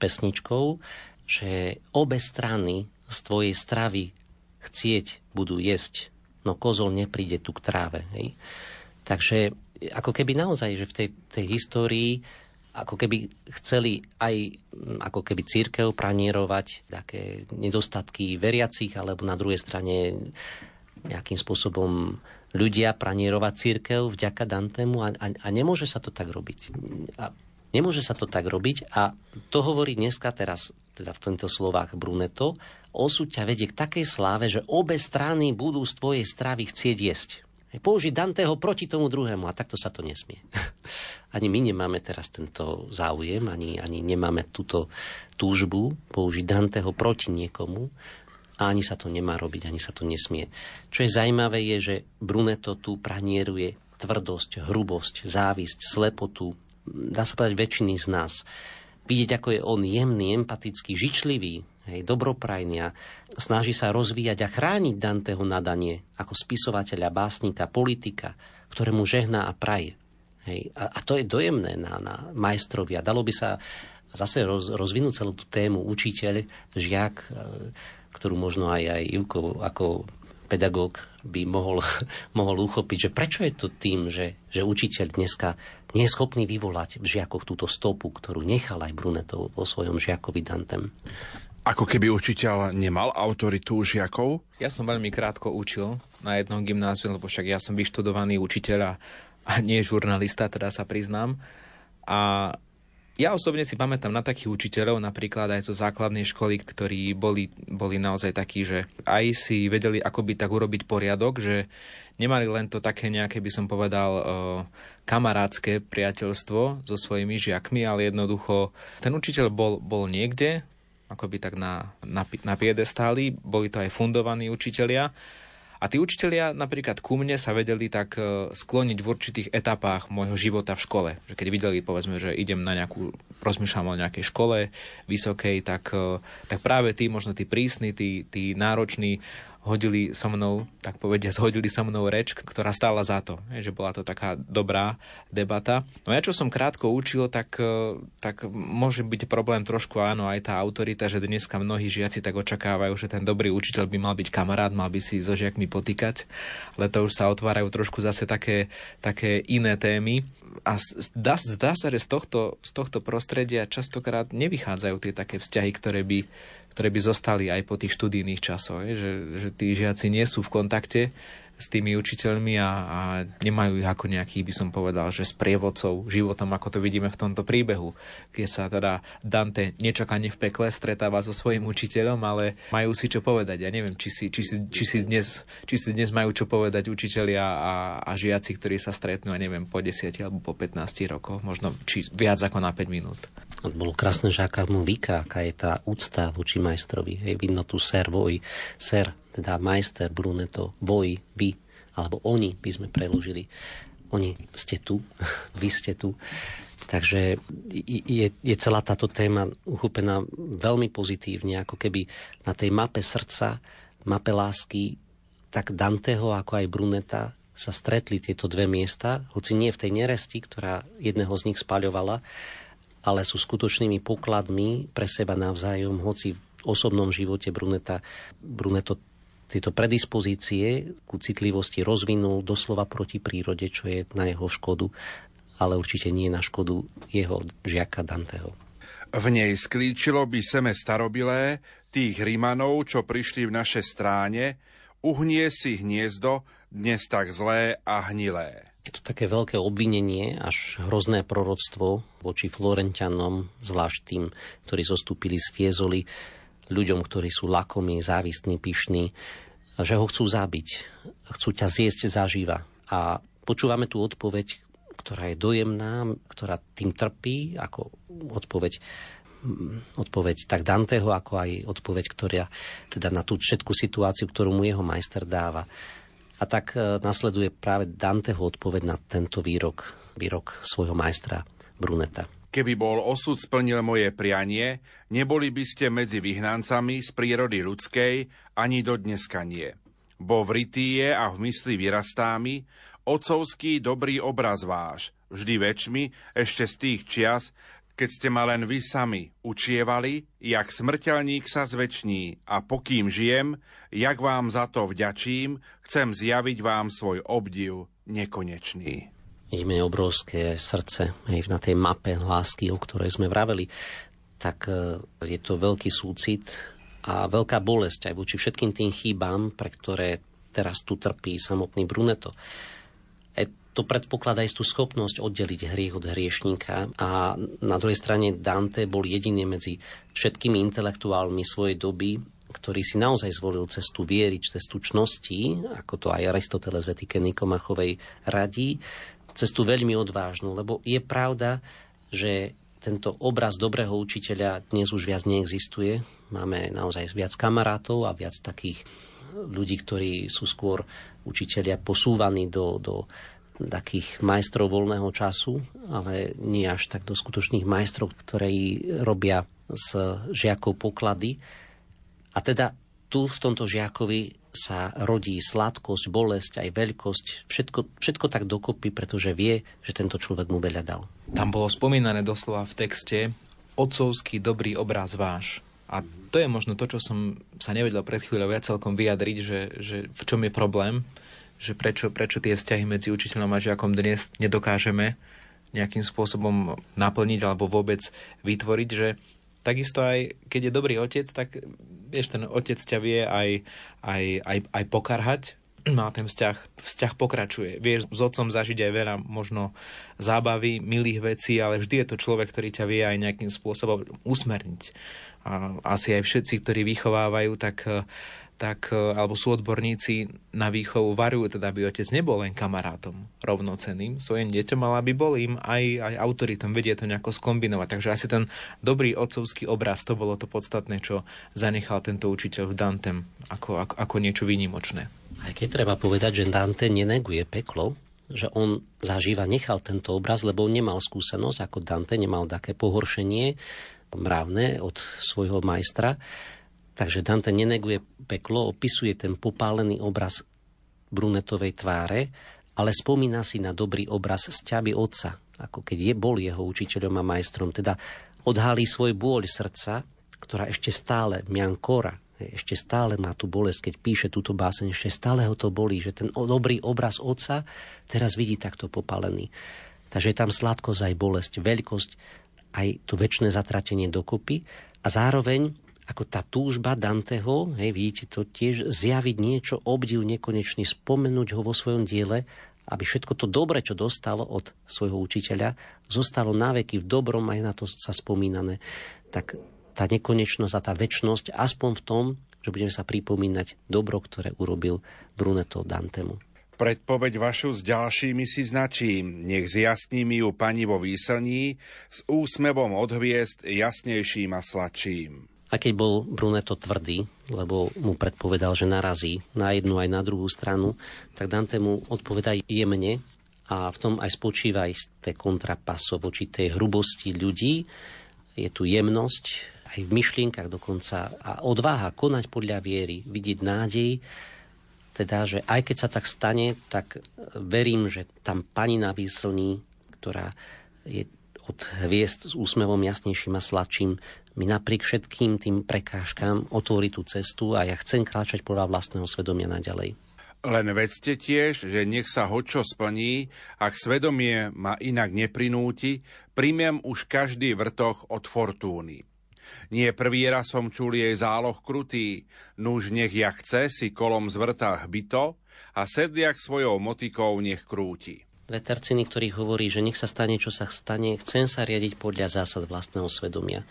pesničkou, že obe strany z tvojej stravy chcieť budú jesť, no kozol nepríde tu k tráve. Hej? Takže ako keby naozaj, že v tej histórii ako keby chceli aj ako keby cirkev pranierovať také nedostatky veriacich, alebo na druhej strane nejakým spôsobom ľudia pranierovať cirkev vďaka Dantemu a nemôže sa to tak robiť. Nemôže sa to tak robiť a to hovorí dneska teraz, teda v týchto slovách Brunetto, osud ťa vedie k takej sláve, že obe strany budú z tvojej stravy chcieť jesť. Použiť Danteho proti tomu druhému a takto sa to nesmie. Ani my nemáme teraz tento záujem, ani nemáme túto túžbu použiť Danteho proti niekomu a ani sa to nemá robiť, ani sa to nesmie. Čo je zaujímavé je, že Brunetto tu pranieruje tvrdosť, hrubosť, závisť, slepotu, dá sa povedať väčšiny z nás. Vidieť, ako je on jemný, empatický, žičlivý, hej, dobroprajný a snaží sa rozvíjať a chrániť Danteho nadanie ako spisovateľa, básnika, politika, ktorému žehná a praje. Hej. A to je dojemné na majstrovia. Dalo by sa zase rozvinúť celú tú tému učiteľ, žiak, ktorú možno aj Ivko ako pedagóg by mohol uchopiť, že prečo je to tým, že učiteľ dneska nie je schopný vyvolať v žiakoch túto stopu, ktorú nechal aj Brunetto vo svojom žiakovi Dantem. Ako keby učiteľ nemal autoritu žiakov? Ja som veľmi krátko učil na jednom gymnáziu, lebo však ja som vyštudovaný učiteľ a nie žurnalista, teda sa priznám. A ja osobne si pamätám na takých učiteľov, napríklad aj zo základnej školy, ktorí boli naozaj takí, že aj si vedeli akoby tak urobiť poriadok, že nemali len to také nejaké, by som povedal, kamarátske priateľstvo so svojimi žiakmi, ale jednoducho ten učiteľ bol niekde, akoby tak na piedestáli, boli to aj fundovaní učitelia. A tí učitelia napríklad ku mne sa vedeli tak skloniť v určitých etapách môjho života v škole. Že keď videli, povedzme, že idem na nejakú, rozmýšľam o nejakej škole vysokej, tak práve tí, možno tí prísni, tí nároční, hodili so mnou, tak povediať, hodili so mnou reč, ktorá stála za to. Že bola to taká dobrá debata. No ja, čo som krátko učil, tak môže byť problém trošku, áno, aj tá autorita, že dneska mnohí žiaci tak očakávajú, že ten dobrý učiteľ by mal byť kamarát, mal by si so žiakmi potýkať, ale to už sa otvárajú trošku zase také iné témy. A zdá sa, že z tohto prostredia častokrát nevychádzajú tie také vzťahy, ktoré by zostali aj po tých študijných časoch, že tí žiaci nie sú v kontakte s tými učiteľmi a nemajú ich ako nejakých, by som povedal, že sprievodcov životom, ako to vidíme v tomto príbehu, kde sa teda Dante nečakane v pekle stretáva so svojím učiteľom, ale majú si čo povedať. Ja neviem, či si dnes majú čo povedať učitelia a žiaci, ktorí sa stretnú, ja neviem, po 10 alebo po 15 rokoch, možno či viac ako na 5 minút. Bolo krásne, že aká mu vyká, aká je tá úcta voči majstrovi. Hej, vidno tu teda majster Brunetto, vy, alebo oni by sme preložili. Oni ste tu, vy ste tu. Takže je celá táto téma uchopená veľmi pozitívne, ako keby na tej mape srdca, mape lásky, tak Danteho ako aj Brunetta sa stretli tieto dve miesta, hoci nie v tej neresti, ktorá jedného z nich spaľovala, ale sú skutočnými pokladmi pre seba navzájom, hoci v osobnom živote Brunetto tieto predispozície ku citlivosti rozvinul doslova proti prírode, čo je na jeho škodu, ale určite nie na škodu jeho žiaka Danteho. V nej sklíčilo by seme starobilé tých Rímanov, čo prišli v naše stráne, uhnie si hniezdo dnes tak zlé a hnilé. Je to také veľké obvinenie, až hrozné proroctvo voči Florentianom, zvlášť tým, ktorí zostúpili z Fiesoli, ľuďom, ktorí sú lakomí, závistní, pyšní, že ho chcú zabiť, chcú ťa zjesť zaživa. A počúvame tú odpoveď, ktorá je dojemná, ktorá tým trpí, ako odpoveď tak Danteho, ako aj odpoveď, ktorá teda na tú všetku situáciu, ktorú mu jeho majster dáva. A tak nasleduje práve Danteho odpoveď na tento výrok svojho majstra Brunetta. Keby bol osud splnil moje prianie, neboli by ste medzi vyhnancami z prírody ľudskej, ani do dneska nie. Bo vrytý je a v mysli vyrastá mi otcovský dobrý obraz váš, vždy väčšmi, ešte z tých čias, keď ste ma len vy sami učievali, jak smrteľník sa zväčší, a pokým žijem, jak vám za to vďačím, chcem zjaviť vám svoj obdiv nekonečný. Vidíme obrovské srdce aj na tej mape lásky, o ktorej sme vraveli, tak je to veľký súcit a veľká bolesť aj voči všetkým tým chýbám, pre ktoré teraz tu trpí samotný Brunetto. To predpokladá istú schopnosť oddeliť hriech od hriešníka, a na druhej strane Dante bol jediný medzi všetkými intelektuálmi svojej doby, ktorý si naozaj zvolil cestu viery, cestu čnosti, ako to aj Aristoteles v etike Nikomachovej radí, cestu veľmi odvážnu, lebo je pravda, že tento obraz dobrého učiteľa dnes už viac neexistuje. Máme naozaj viac kamarátov a viac takých ľudí, ktorí sú skôr učiteľia posúvaní do takých majstrov voľného času, ale nie až tak do skutočných majstrov, ktorí robia z žiakov poklady. A teda tu v tomto žiakovi sa rodí sladkosť, bolesť, aj veľkosť, všetko tak dokopy, pretože vie, že tento človek mu veľa dal. Tam bolo spomínané doslova v texte otcovský dobrý obraz váš. A to je možno to, čo som sa nevedel pred chvíľou ja celkom vyjadriť, že v čom je problém, že prečo tie vzťahy medzi učiteľom a žiakom dnes nedokážeme nejakým spôsobom naplniť alebo vôbec vytvoriť, že takisto aj keď je dobrý otec, tak vieš, ten otec ťa vie aj pokarhať, má ten vzťah pokračuje. Vieš s otcom zažiť aj veľa možno zábavy, milých vecí, ale vždy je to človek, ktorý ťa vie aj nejakým spôsobom usmerniť. A asi aj všetci, ktorí vychovávajú, tak alebo sú odborníci na výchovu, varujú teda, aby otec nebol len kamarátom rovnocenným svojim deťom, ale aby bol im aj autoritom, vedie to nejako skombinovať. Takže asi ten dobrý otcovský obraz, to bolo to podstatné, čo zanechal tento učiteľ v Dantem ako niečo výnimočné. Aj keď treba povedať, že Dante neneguje peklo, že on zažíva, nechal tento obraz, lebo on nemal skúsenosť, ako Dante nemal také pohoršenie mravné od svojho majstra. Takže Dante neneguje peklo, opisuje ten popálený obraz Brunettovej tváre, ale spomína si na dobrý obraz sťaby otca, ako keď bol jeho učiteľom a majstrom. Teda odhalí svoj bôľ srdca, ktorá ešte stále miankora, ešte stále má tú bolesť, keď píše túto báseň, ešte stále ho to bolí, že ten dobrý obraz otca teraz vidí takto popálený. Takže je tam sladkosť aj bolesť, veľkosť, aj to večné zatratenie dokopy a zároveň ako tá túžba Danteho, hej, vidíte to tiež, zjaviť niečo, obdiv nekonečný, spomenúť ho vo svojom diele, aby všetko to dobre, čo dostalo od svojho učiteľa, zostalo naveky v dobrom, aj na to sa spomínané. Tak tá nekonečnosť a tá večnosť, aspoň v tom, že budeme sa pripomínať dobro, ktoré urobil Brunetto Dantemu. Predpoveď vašu s ďalšími si značím, nech zjasní mi ju pani vo výslní, s úsmevom od hviezd jasnejším a sladším. A keď bol Brunetto tvrdý, lebo mu predpovedal, že narazí na jednu aj na druhú stranu, tak Dante mu odpovedá jemne a v tom aj spočíva isté kontrapaso voči tej hrubosti ľudí. Je tu jemnosť, aj v myšlienkach dokonca, a odvaha konať podľa viery, vidieť nádej, teda, že aj keď sa tak stane, tak verím, že tam pani na výslní, ktorá je od hviezd s úsmevom jasnejším a sladším, mi napriek všetkým tým prekážkám otvorí tú cestu a ja chcem kráčať podľa vlastného svedomia naďalej. Len vedzte tiež, že nech sa hočo splní, ak svedomie ma inak neprinúti, príjmem už každý vrtoch od fortúny. Nie prvý raz som čul jej záloh krutý, nuž nech ja chce si kolom zvrta hbito a sedliak svojou motikou nech krúti. Dve terciny, ktorý hovorí, že nech sa stane, čo sa stane, chcem sa riadiť podľa zásad vlastného svedomia.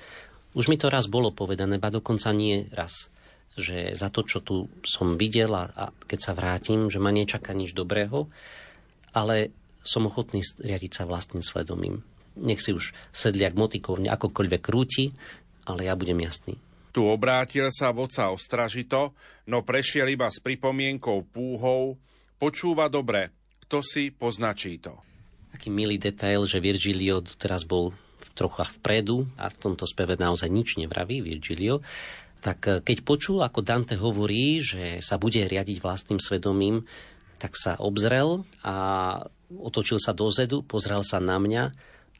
Už mi to raz bolo povedané, ba dokonca nie raz, že za to, čo tu som videl a keď sa vrátim, že ma nečaká nič dobrého, ale som ochotný riadiť sa vlastným svedomím. Nech si už sedliak motikou akokoľvek krúti, ale ja budem jasný. Tu obrátil sa voca ostražito, no prešiel iba s pripomienkou púhou, počúva dobre, kto si poznačí to. Taký milý detail, že Virgilio teraz bol v trochách vpredu a v tomto speve naozaj nič nevraví Virgilio, tak keď počul, ako Dante hovorí, že sa bude riadiť vlastným svedomím, tak sa obzrel a otočil sa dozadu, pozrel sa na mňa,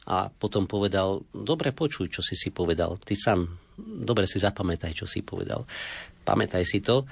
a potom povedal, dobre počuj, čo si povedal. Ty sám, dobre si zapamätaj, čo si povedal. Pamätaj si to,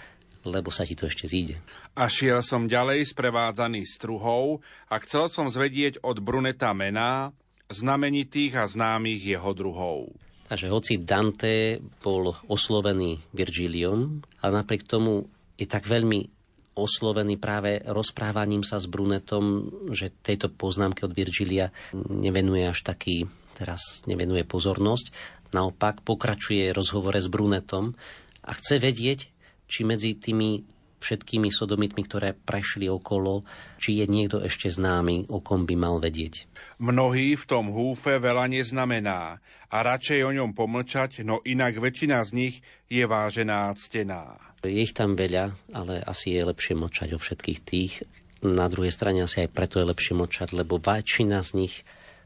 lebo sa ti to ešte zíde. A šiel som ďalej sprevádzaný struhou a chcel som zvedieť od Brunetta mená znamenitých a známych jeho druhov. Takže hoci Dante bol oslovený Virgiliom, ale napriek tomu je tak veľmi oslovený práve rozprávaním sa s Brunettom, že tejto poznámke od Virgilia nevenuje až taký, teraz nevenuje pozornosť. Naopak pokračuje rozhovore s Brunettom a chce vedieť, či medzi tými všetkými sodomitmi, ktoré prešli okolo, či je niekto ešte známy, o kom by mal vedieť. Mnohí v tom húfe veľa neznamená a radšej o ňom pomlčať, no inak väčšina z nich je vážená a ctená. Je ich tam veľa, ale asi je lepšie mlčať o všetkých tých. Na druhej strane asi aj preto je lepšie mlčať, lebo väčšina z nich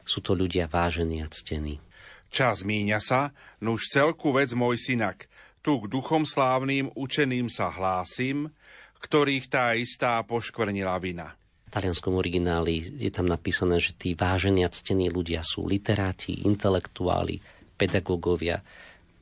sú to ľudia vážení a ctení. Čas míňa sa, nuž celku vec môj synak. Tu k duchom slávnym učeným sa hlásim, ktorých tá istá poškvrnila vina. V talianskom origináli je tam napísané, že tí vážení a ctení ľudia sú literáti, intelektuáli, pedagógovia.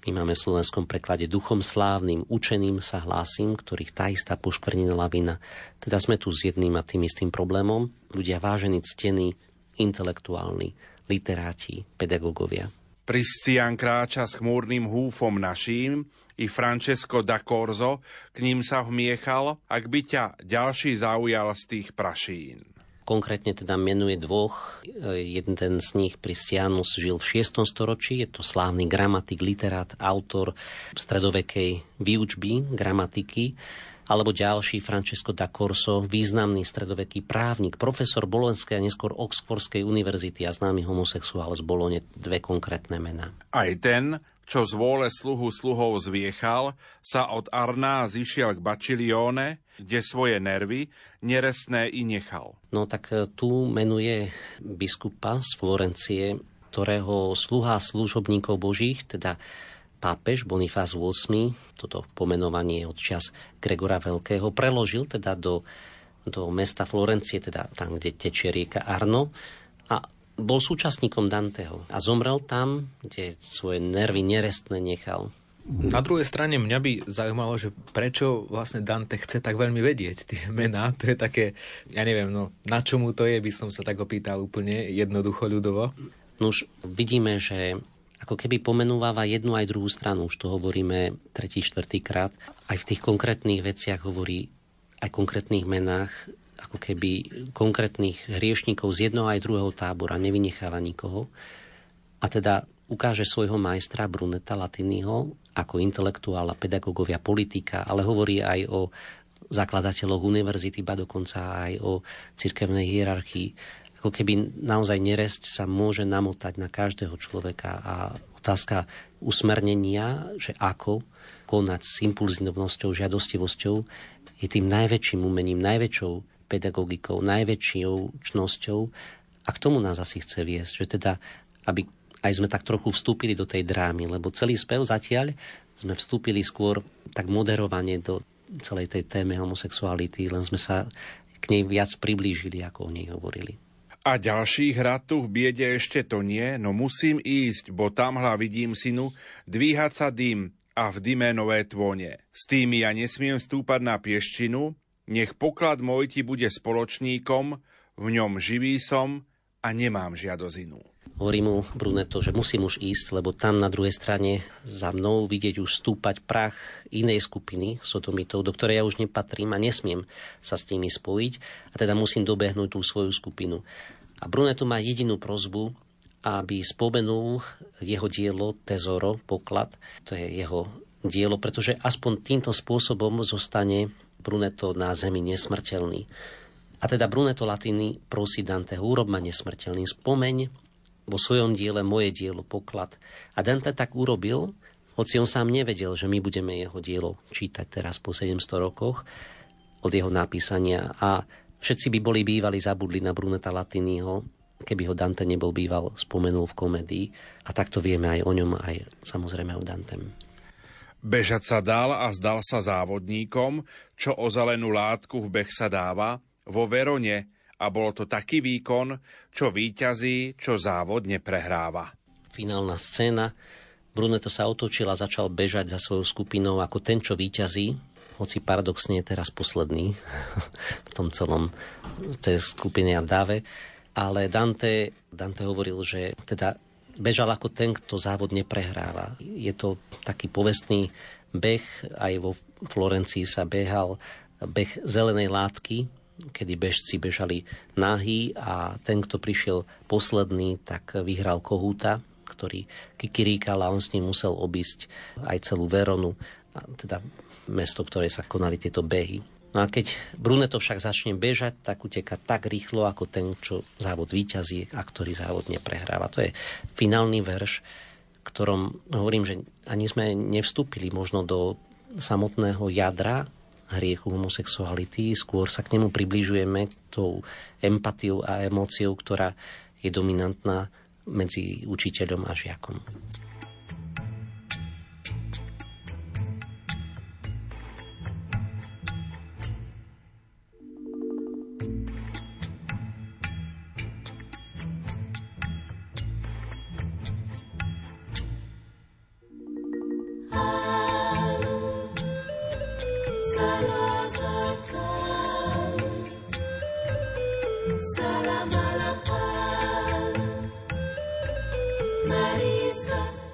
My máme v slovenskom preklade duchom slávnym, učeným sa hlásim, ktorých tá istá poškvrnila vina. Teda sme tu s jedným a tým istým problémom. Ľudia vážení, ctení, intelektuálni, literáti, pedagógovia. Priscian kráča s chmúrnym húfom naším, i Francesco da Corso k ním sa vmiechal, ak by ťa ďalší zaujal z tých prašín. Konkrétne teda menuje dvoch. Jeden z nich, Priscianus, žil v 6. storočí. Je to slávny gramatik, literát, autor stredovekej výučby, gramatiky. Alebo ďalší, Francesco da Corso, významný stredoveký právnik, profesor Bolonskej a neskôr Oxfordskej univerzity a známy homosexuál z Bolone, dve konkrétne mená. Aj ten, čo z vôle sluhu sluhov zviechal, sa od Arna zišiel k Bacilione, kde svoje nervy nerestné i nechal. No tak tu menuje biskupa z Florencie, ktorého sluha služobníkov božích, teda pápež Bonifác VIII, toto pomenovanie od čias Gregora Veľkého, preložil teda do mesta Florencie, teda tam, kde tečie rieka Arno, a bol súčasníkom Danteho a zomrel tam, kde svoje nervy nerestné nechal. Na druhej strane mňa by zaujímalo, že prečo vlastne Dante chce tak veľmi vedieť tie mená. To je také, ja neviem, no na čomu to je, by som sa tak opýtal úplne jednoducho ľudovo. Nuž, vidíme, že ako keby pomenúváva jednu aj druhú stranu. Už to hovoríme tretí, štvrtý krát. Aj v tých konkrétnych veciach hovorí, aj konkrétnych menách, ako keby konkrétnych hriešnikov z jednoho aj druhého tábora, nevynecháva nikoho. A teda ukáže svojho majstra Brunetta Latiniho ako intelektuála, pedagogovia, politika, ale hovorí aj o zakladateľoch univerzity, ba dokonca aj o cirkevnej hierarchii. Ako keby naozaj neresť sa môže namotať na každého človeka a otázka usmernenia, že ako konať s impulzívnosťou, žiadostivosťou, je tým najväčším umením, najväčšou pedagogikou, najväčšou čnosťou a k tomu nás asi chce viesť, že teda, aby aj sme tak trochu vstúpili do tej drámy, lebo celý spev zatiaľ sme vstúpili skôr tak moderovane do celej tej téme homosexuality, len sme sa k nej viac priblížili, ako o nej hovorili. A ďalší hrad tu v biede ešte to nie, no musím ísť, bo tamhla vidím synu, dvíhať sa dym a v dyme nové tvone. S tým ja nesmiem vstúpať na pieštinu, nech poklad môj ti bude spoločníkom, v ňom živý som a nemám žiadosť inú. Hovorí mu Brunetto, že musím už ísť, lebo tam na druhej strane za mnou vidieť už stúpať prach inej skupiny sodomitov, do ktorej ja už nepatrím a nesmiem sa s nimi spojiť a teda musím dobehnúť tú svoju skupinu. A Brunetto má jedinú prosbu, aby spomenul jeho dielo Tesoro, Poklad. To je jeho dielo, pretože aspoň týmto spôsobom zostane Brunetto na zemi nesmrteľný. A teda Brunetto Latini prosí Danteho, urob ma nesmrteľný, spomeň vo svojom diele moje dielo Poklad. A Dante tak urobil, hoci on sám nevedel, že my budeme jeho dielo čítať teraz po 700 rokoch od jeho napísania a všetci by boli bývali zabudli na Brunetta Latiniho, keby ho Dante nebol býval spomenul v komédii. A takto vieme aj o ňom, aj samozrejme o Dantem. Bežať sa dal a zdal sa závodníkom, čo o zelenú látku v beh sa dáva, vo Verone. A bol to taký výkon, čo víťazí, čo závodne prehráva. Finálna scéna. Brunetto sa otočil a začal bežať za svojou skupinou ako ten, čo víťazí. Hoci paradoxne je teraz posledný v tom celom tej skupine a dáve. Ale Dante hovoril, že teda bežal ako ten, kto závodne prehráva. Je to taký povestný beh, aj vo Florencii sa behal beh zelenej látky, kedy bežci bežali nahý a ten, kto prišiel posledný, tak vyhral kohúta, ktorý kikiríkal a on s ním musel obísť aj celú Veronu, a teda mesto, ktoré sa konali tieto behy. No a keď Brunetto však začne bežať, tak uteka tak rýchlo, ako ten, čo závod víťazí a ktorý závod neprehráva. To je finálny verš, ktorom hovorím, že ani sme nevstúpili možno do samotného jadra hriechu homosexuality, skôr sa k nemu približujeme tou empatiou a emóciou, ktorá je dominantná medzi učiteľom a žiakom. Salam alaikum, Marisa.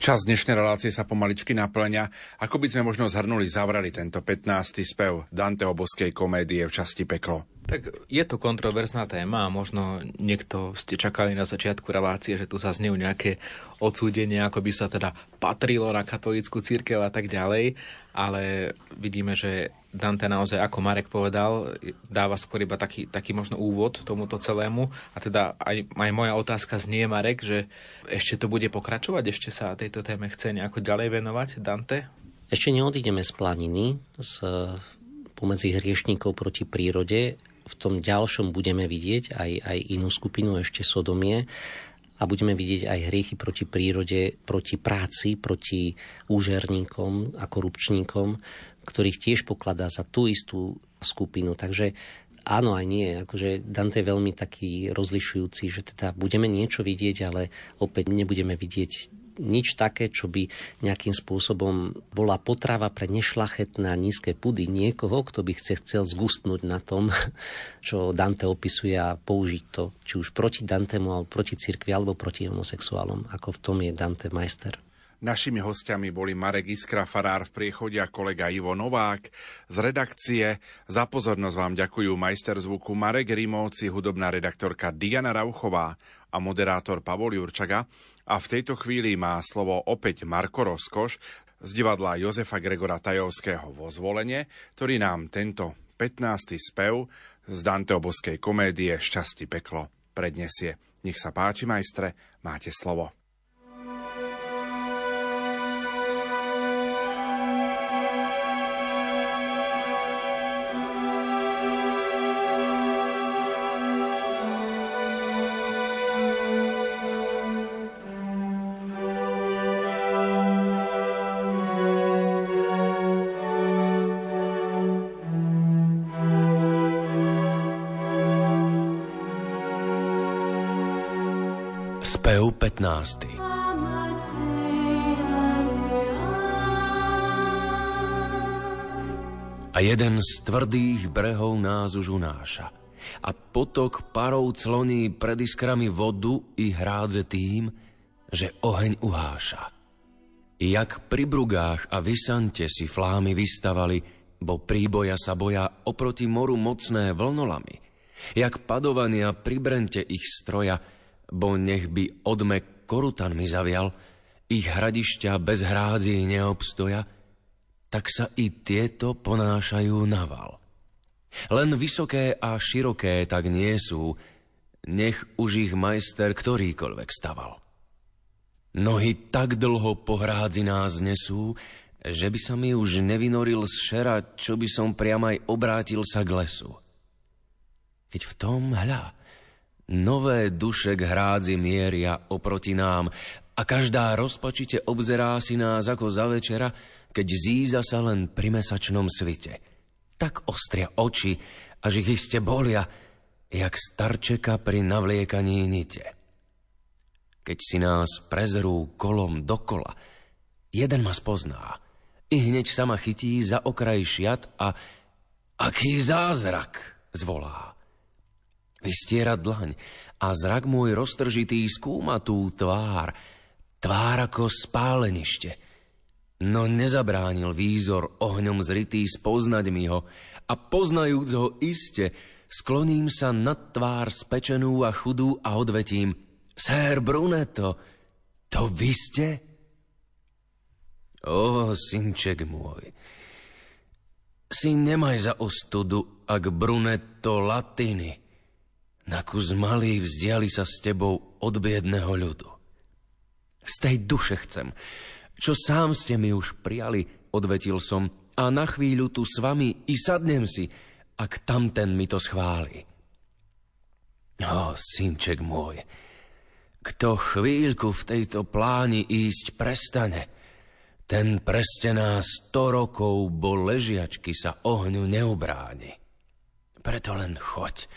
Čas dnešnej relácie sa pomaličky naplňa. Ako by sme možno zavrali tento 15. spev Danteho Božskej komédie v časti Peklo? Tak je to kontroverzná téma a možno niekto ste čakali na začiatku relácie, že tu zaznejú nejaké odsúdenie, ako by sa teda patrilo na katolícku cirkev a tak ďalej. Ale vidíme, že Dante naozaj, ako Marek povedal, dáva skôr iba taký možno úvod tomuto celému. A teda aj moja otázka znie, Marek, že ešte to bude pokračovať? Ešte sa tejto téme chce nejako ďalej venovať Dante? Ešte neodídeme z planiny, pomedzi hriešníkov proti prírode. V tom ďalšom budeme vidieť aj inú skupinu, ešte Sodomie. A budeme vidieť aj hriechy proti prírode, proti práci, proti úžerníkom a korupčníkom, ktorých tiež pokladá za tú istú skupinu. Takže áno aj nie. Akože Dante je veľmi taký rozlišujúci, že teda budeme niečo vidieť, ale opäť nebudeme vidieť nič také, čo by nejakým spôsobom bola potrava pre nešľachetné a nízke pudy niekoho, kto by chcel zgustnúť na tom, čo Dante opisuje a použiť to, či už proti Dantemu, alebo proti cirkvi, alebo proti homosexuálom, ako v tom je Dante majster. Našimi hostiami boli Marek Iskra, farár v Priechode, a kolega Ivo Novák z redakcie. Za pozornosť vám ďakujú majster zvuku Marek Rimóci, hudobná redaktorka Diana Rauchová a moderátor Pavol Jurčaga. A v tejto chvíli má slovo opäť Marko Rozkoš z Divadla Jozefa Gregora Tajovského vo Zvolene, ktorý nám tento 15. spev z Danteho Božskej komédie Šťastí Peklo prednesie. Nech sa páči, majstre, máte slovo. Spev 15. A jeden z tvrdých brehov nás už unáša. A potok parou cloní pred iskrami vodu i hrádze tým, že oheň uháša. Jak pri Brugách a Visante si flámy vystavali, bo príboja sa boja oproti moru mocné vlnolami. Jak padovania pri Brente ich stroja, bo nech by odmek korutanmi zavial, ich hradišťa bez hrádzí neobstoja, tak sa i tieto ponášajú na val. Len vysoké a široké tak nie sú, nech už ich majster ktorýkoľvek staval. Nohy tak dlho po hrádzi nás nesú, že by sa mi už nevynoril z šera, čo by som priam aj obrátil sa k lesu. Keď v tom hľa, nové duše k hrádzi mieria oproti nám a každá rozpačite obzerá si nás ako za večera, keď zíza sa len pri mesačnom svite. Tak ostria oči, až ich iste bolia, jak starčeka pri navliekaní nite. Keď si nás prezrú kolom dokola, jeden ma spozná. I hneď sa ma chytí za okraj šiat a aký zázrak zvolá. Vystiera dlaň a zrak môj roztržitý skúma tú tvár, tvár ako spálenište. No nezabránil výzor ohňom zrytý spoznať mi ho a poznajúc ho iste, Skloním sa nad tvár spečenú a chudú a odvetím: Sér Brunetto, to vy ste? Ó, synček môj, si nemaj za ostudu, ak Brunetto Latini na kus malý vzdiali sa s tebou od biedného ľudu. Z tej duše chcem, čo sám ste mi už prijali, odvetil som, a na chvíľu tu s vami i sadnem si, ak tamten mi to schváli. Ó, synček môj, kto chvíľku v tejto pláni ísť prestane, ten prestená 100 rokov bo ležiačky sa ohňu neubráni. Preto len choď,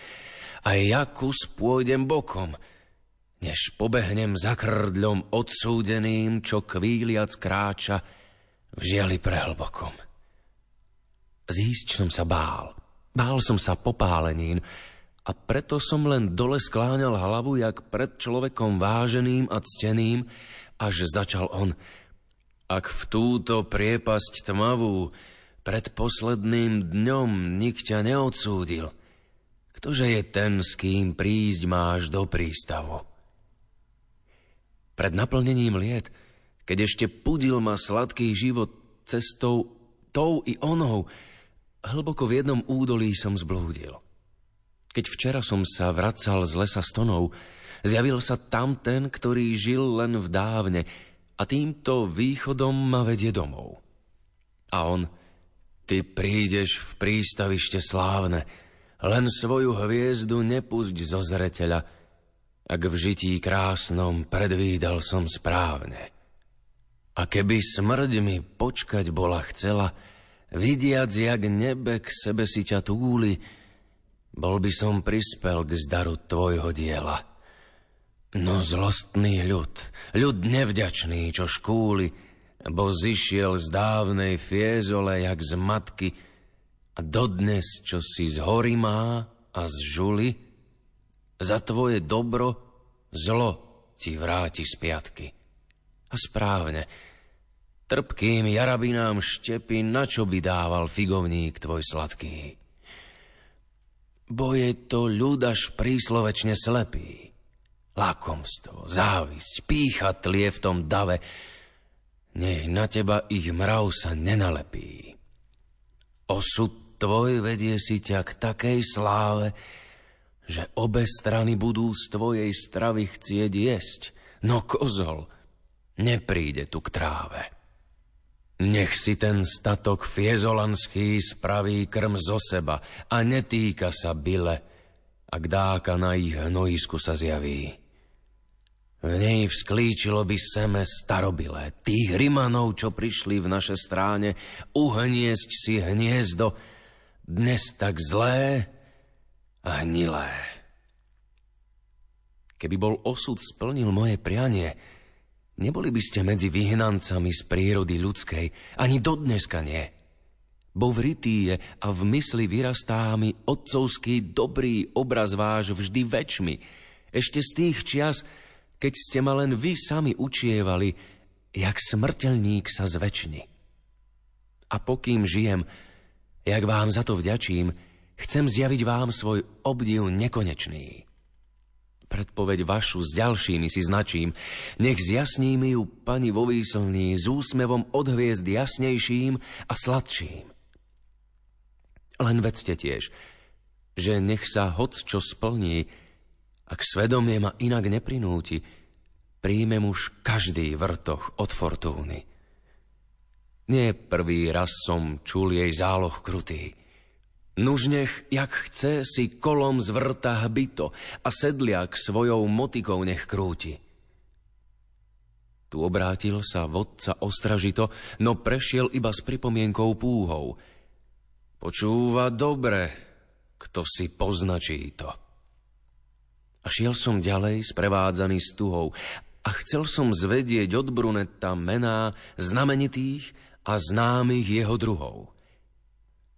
a ja kus pôjdem bokom, než pobehnem za krdlom odsúdeným, čo kvíliac kráča v žiali prehlbokom. Zísť som sa bál. Bál som sa popálenín a preto som len dole skláňal hlavu, jak pred človekom váženým a cteným, až začal on: Ak v túto priepasť tmavú pred posledným dňom nik ťa neodsúdil, ktože je ten, s kým prísť máš do prístavu? Pred naplnením liet, keď ešte pudil ma sladký život cestou tou i onou, hlboko v jednom údolí som zblúdil. Keď včera som sa vracal z lesa stonov, zjavil sa tamten, ktorý žil len v dávne, a týmto východom ma vedie domov. A on: Ty prídeš v prístavište slávne, len svoju hviezdu nepusť zo zreteľa, ak v žití krásnom predvídal som správne. A keby smrť mi počkať bola chcela, vidiac, jak nebe k sebe si ťa túli, bol by som prispel k zdaru tvojho diela. No zlostný ľud, ľud nevďačný, čo škúli, bo zišiel z dávnej Fiesole jak z matky, a dodnes, čo si z hory má a z žuli, za tvoje dobro zlo ti vráti z piatky. A správne, trpkým jarabinám štepy, na čo by dával figovník tvoj sladký? Bo je to ľudaš príslovečne slepý. Lakomstvo, závisť, pýcha tlie v tom dave, nech na teba ich mrav sa nenalepí. Osud tvoj vedie si ťa k takej sláve, že obe strany budú z tvojej stravy chcieť jesť, no kozol nepríde tu k tráve. Nech si ten statok fiezolanský spraví krm zo seba a netýka sa byle, ak dáka na ich hnojisku sa zjaví. V nej vzklíčilo by seme starobilé tých Rimanov, čo prišli v naše stráne uhniesť si hniezdo, dnes tak zlé a hnilé. Keby bol osud splnil moje prianie, neboli by ste medzi vyhnancami z prírody ľudskej, ani dodneska nie. Bo v rytí je a v mysli vyrastá mi otcovský dobrý obraz váš vždy väčšmi, ešte z tých čias, keď ste ma len vy sami učievali, jak smrteľník sa zväčšni. A pokým žijem, jak vám za to vďačím, chcem zjaviť vám svoj obdiv nekonečný. Predpoveď vašu s ďalšími si značím, nech zjasní mi ju pani vo výslní s úsmevom od hviezd jasnejším a sladším. Len vedzte tiež, že nech sa hocčo splní, ak svedomie ma inak neprinúti, príjmem už každý vrtoch od fortúny. Nie prvý raz som čul jej záloh krutý. Nuž nech, jak chce, si kolom zvrta hbito a sedliak svojou motikou nech krúti. Tu obrátil sa vodca ostražito, no prešiel iba s pripomienkou púhou. Počúva dobre, kto si poznačí to. A šiel som ďalej sprevádzaný stuhou a chcel som zvedieť od Brunetta mená znamenitých a známych jeho druhov.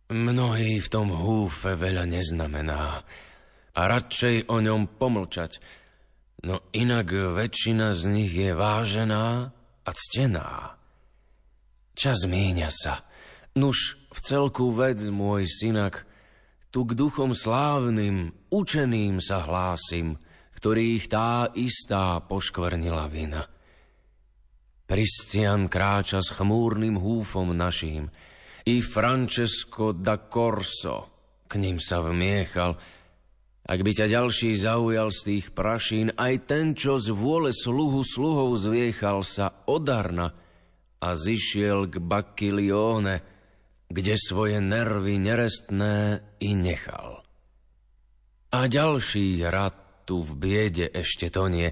Mnohí v tom húfe veľa neznamená a radšej o ňom pomlčať, no inak väčšina z nich je vážená a ctená. Čas míňa sa, nuž v celku vec, môj synak, Tu k duchom slávnym, učeným sa hlásim, ktorých tá istá poškvrnila vina. Priscian kráča s chmúrnym húfom naším, i Francesco da Corso k ním sa vmiechal. Ak by ťa ďalší zaujal z tých prašín, aj ten, čo z vôle sluhu sluhov zviechal, sa od Arna a zišiel k Bacilione, kde svoje nervy nerestné i nechal. A ďalší rad tu v biede ešte to nie,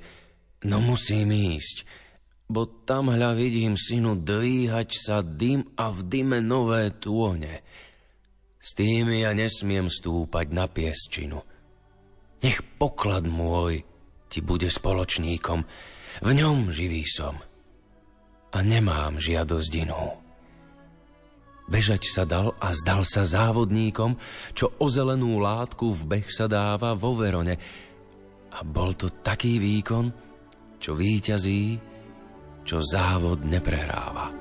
no musím ísť, bo tam hľa vidím, synu, dvíhať sa dym a v dyme nové tône. S tými ja nesmiem stúpať na piesčinu. Nech poklad môj ti bude spoločníkom, v ňom živý som a nemám žiadosť inú. Bežať sa dal a zdal sa závodníkom, čo o zelenú látku v beh sa dáva vo Verone. A bol to taký výkon, čo víťazí, čo závod neprehráva.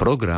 program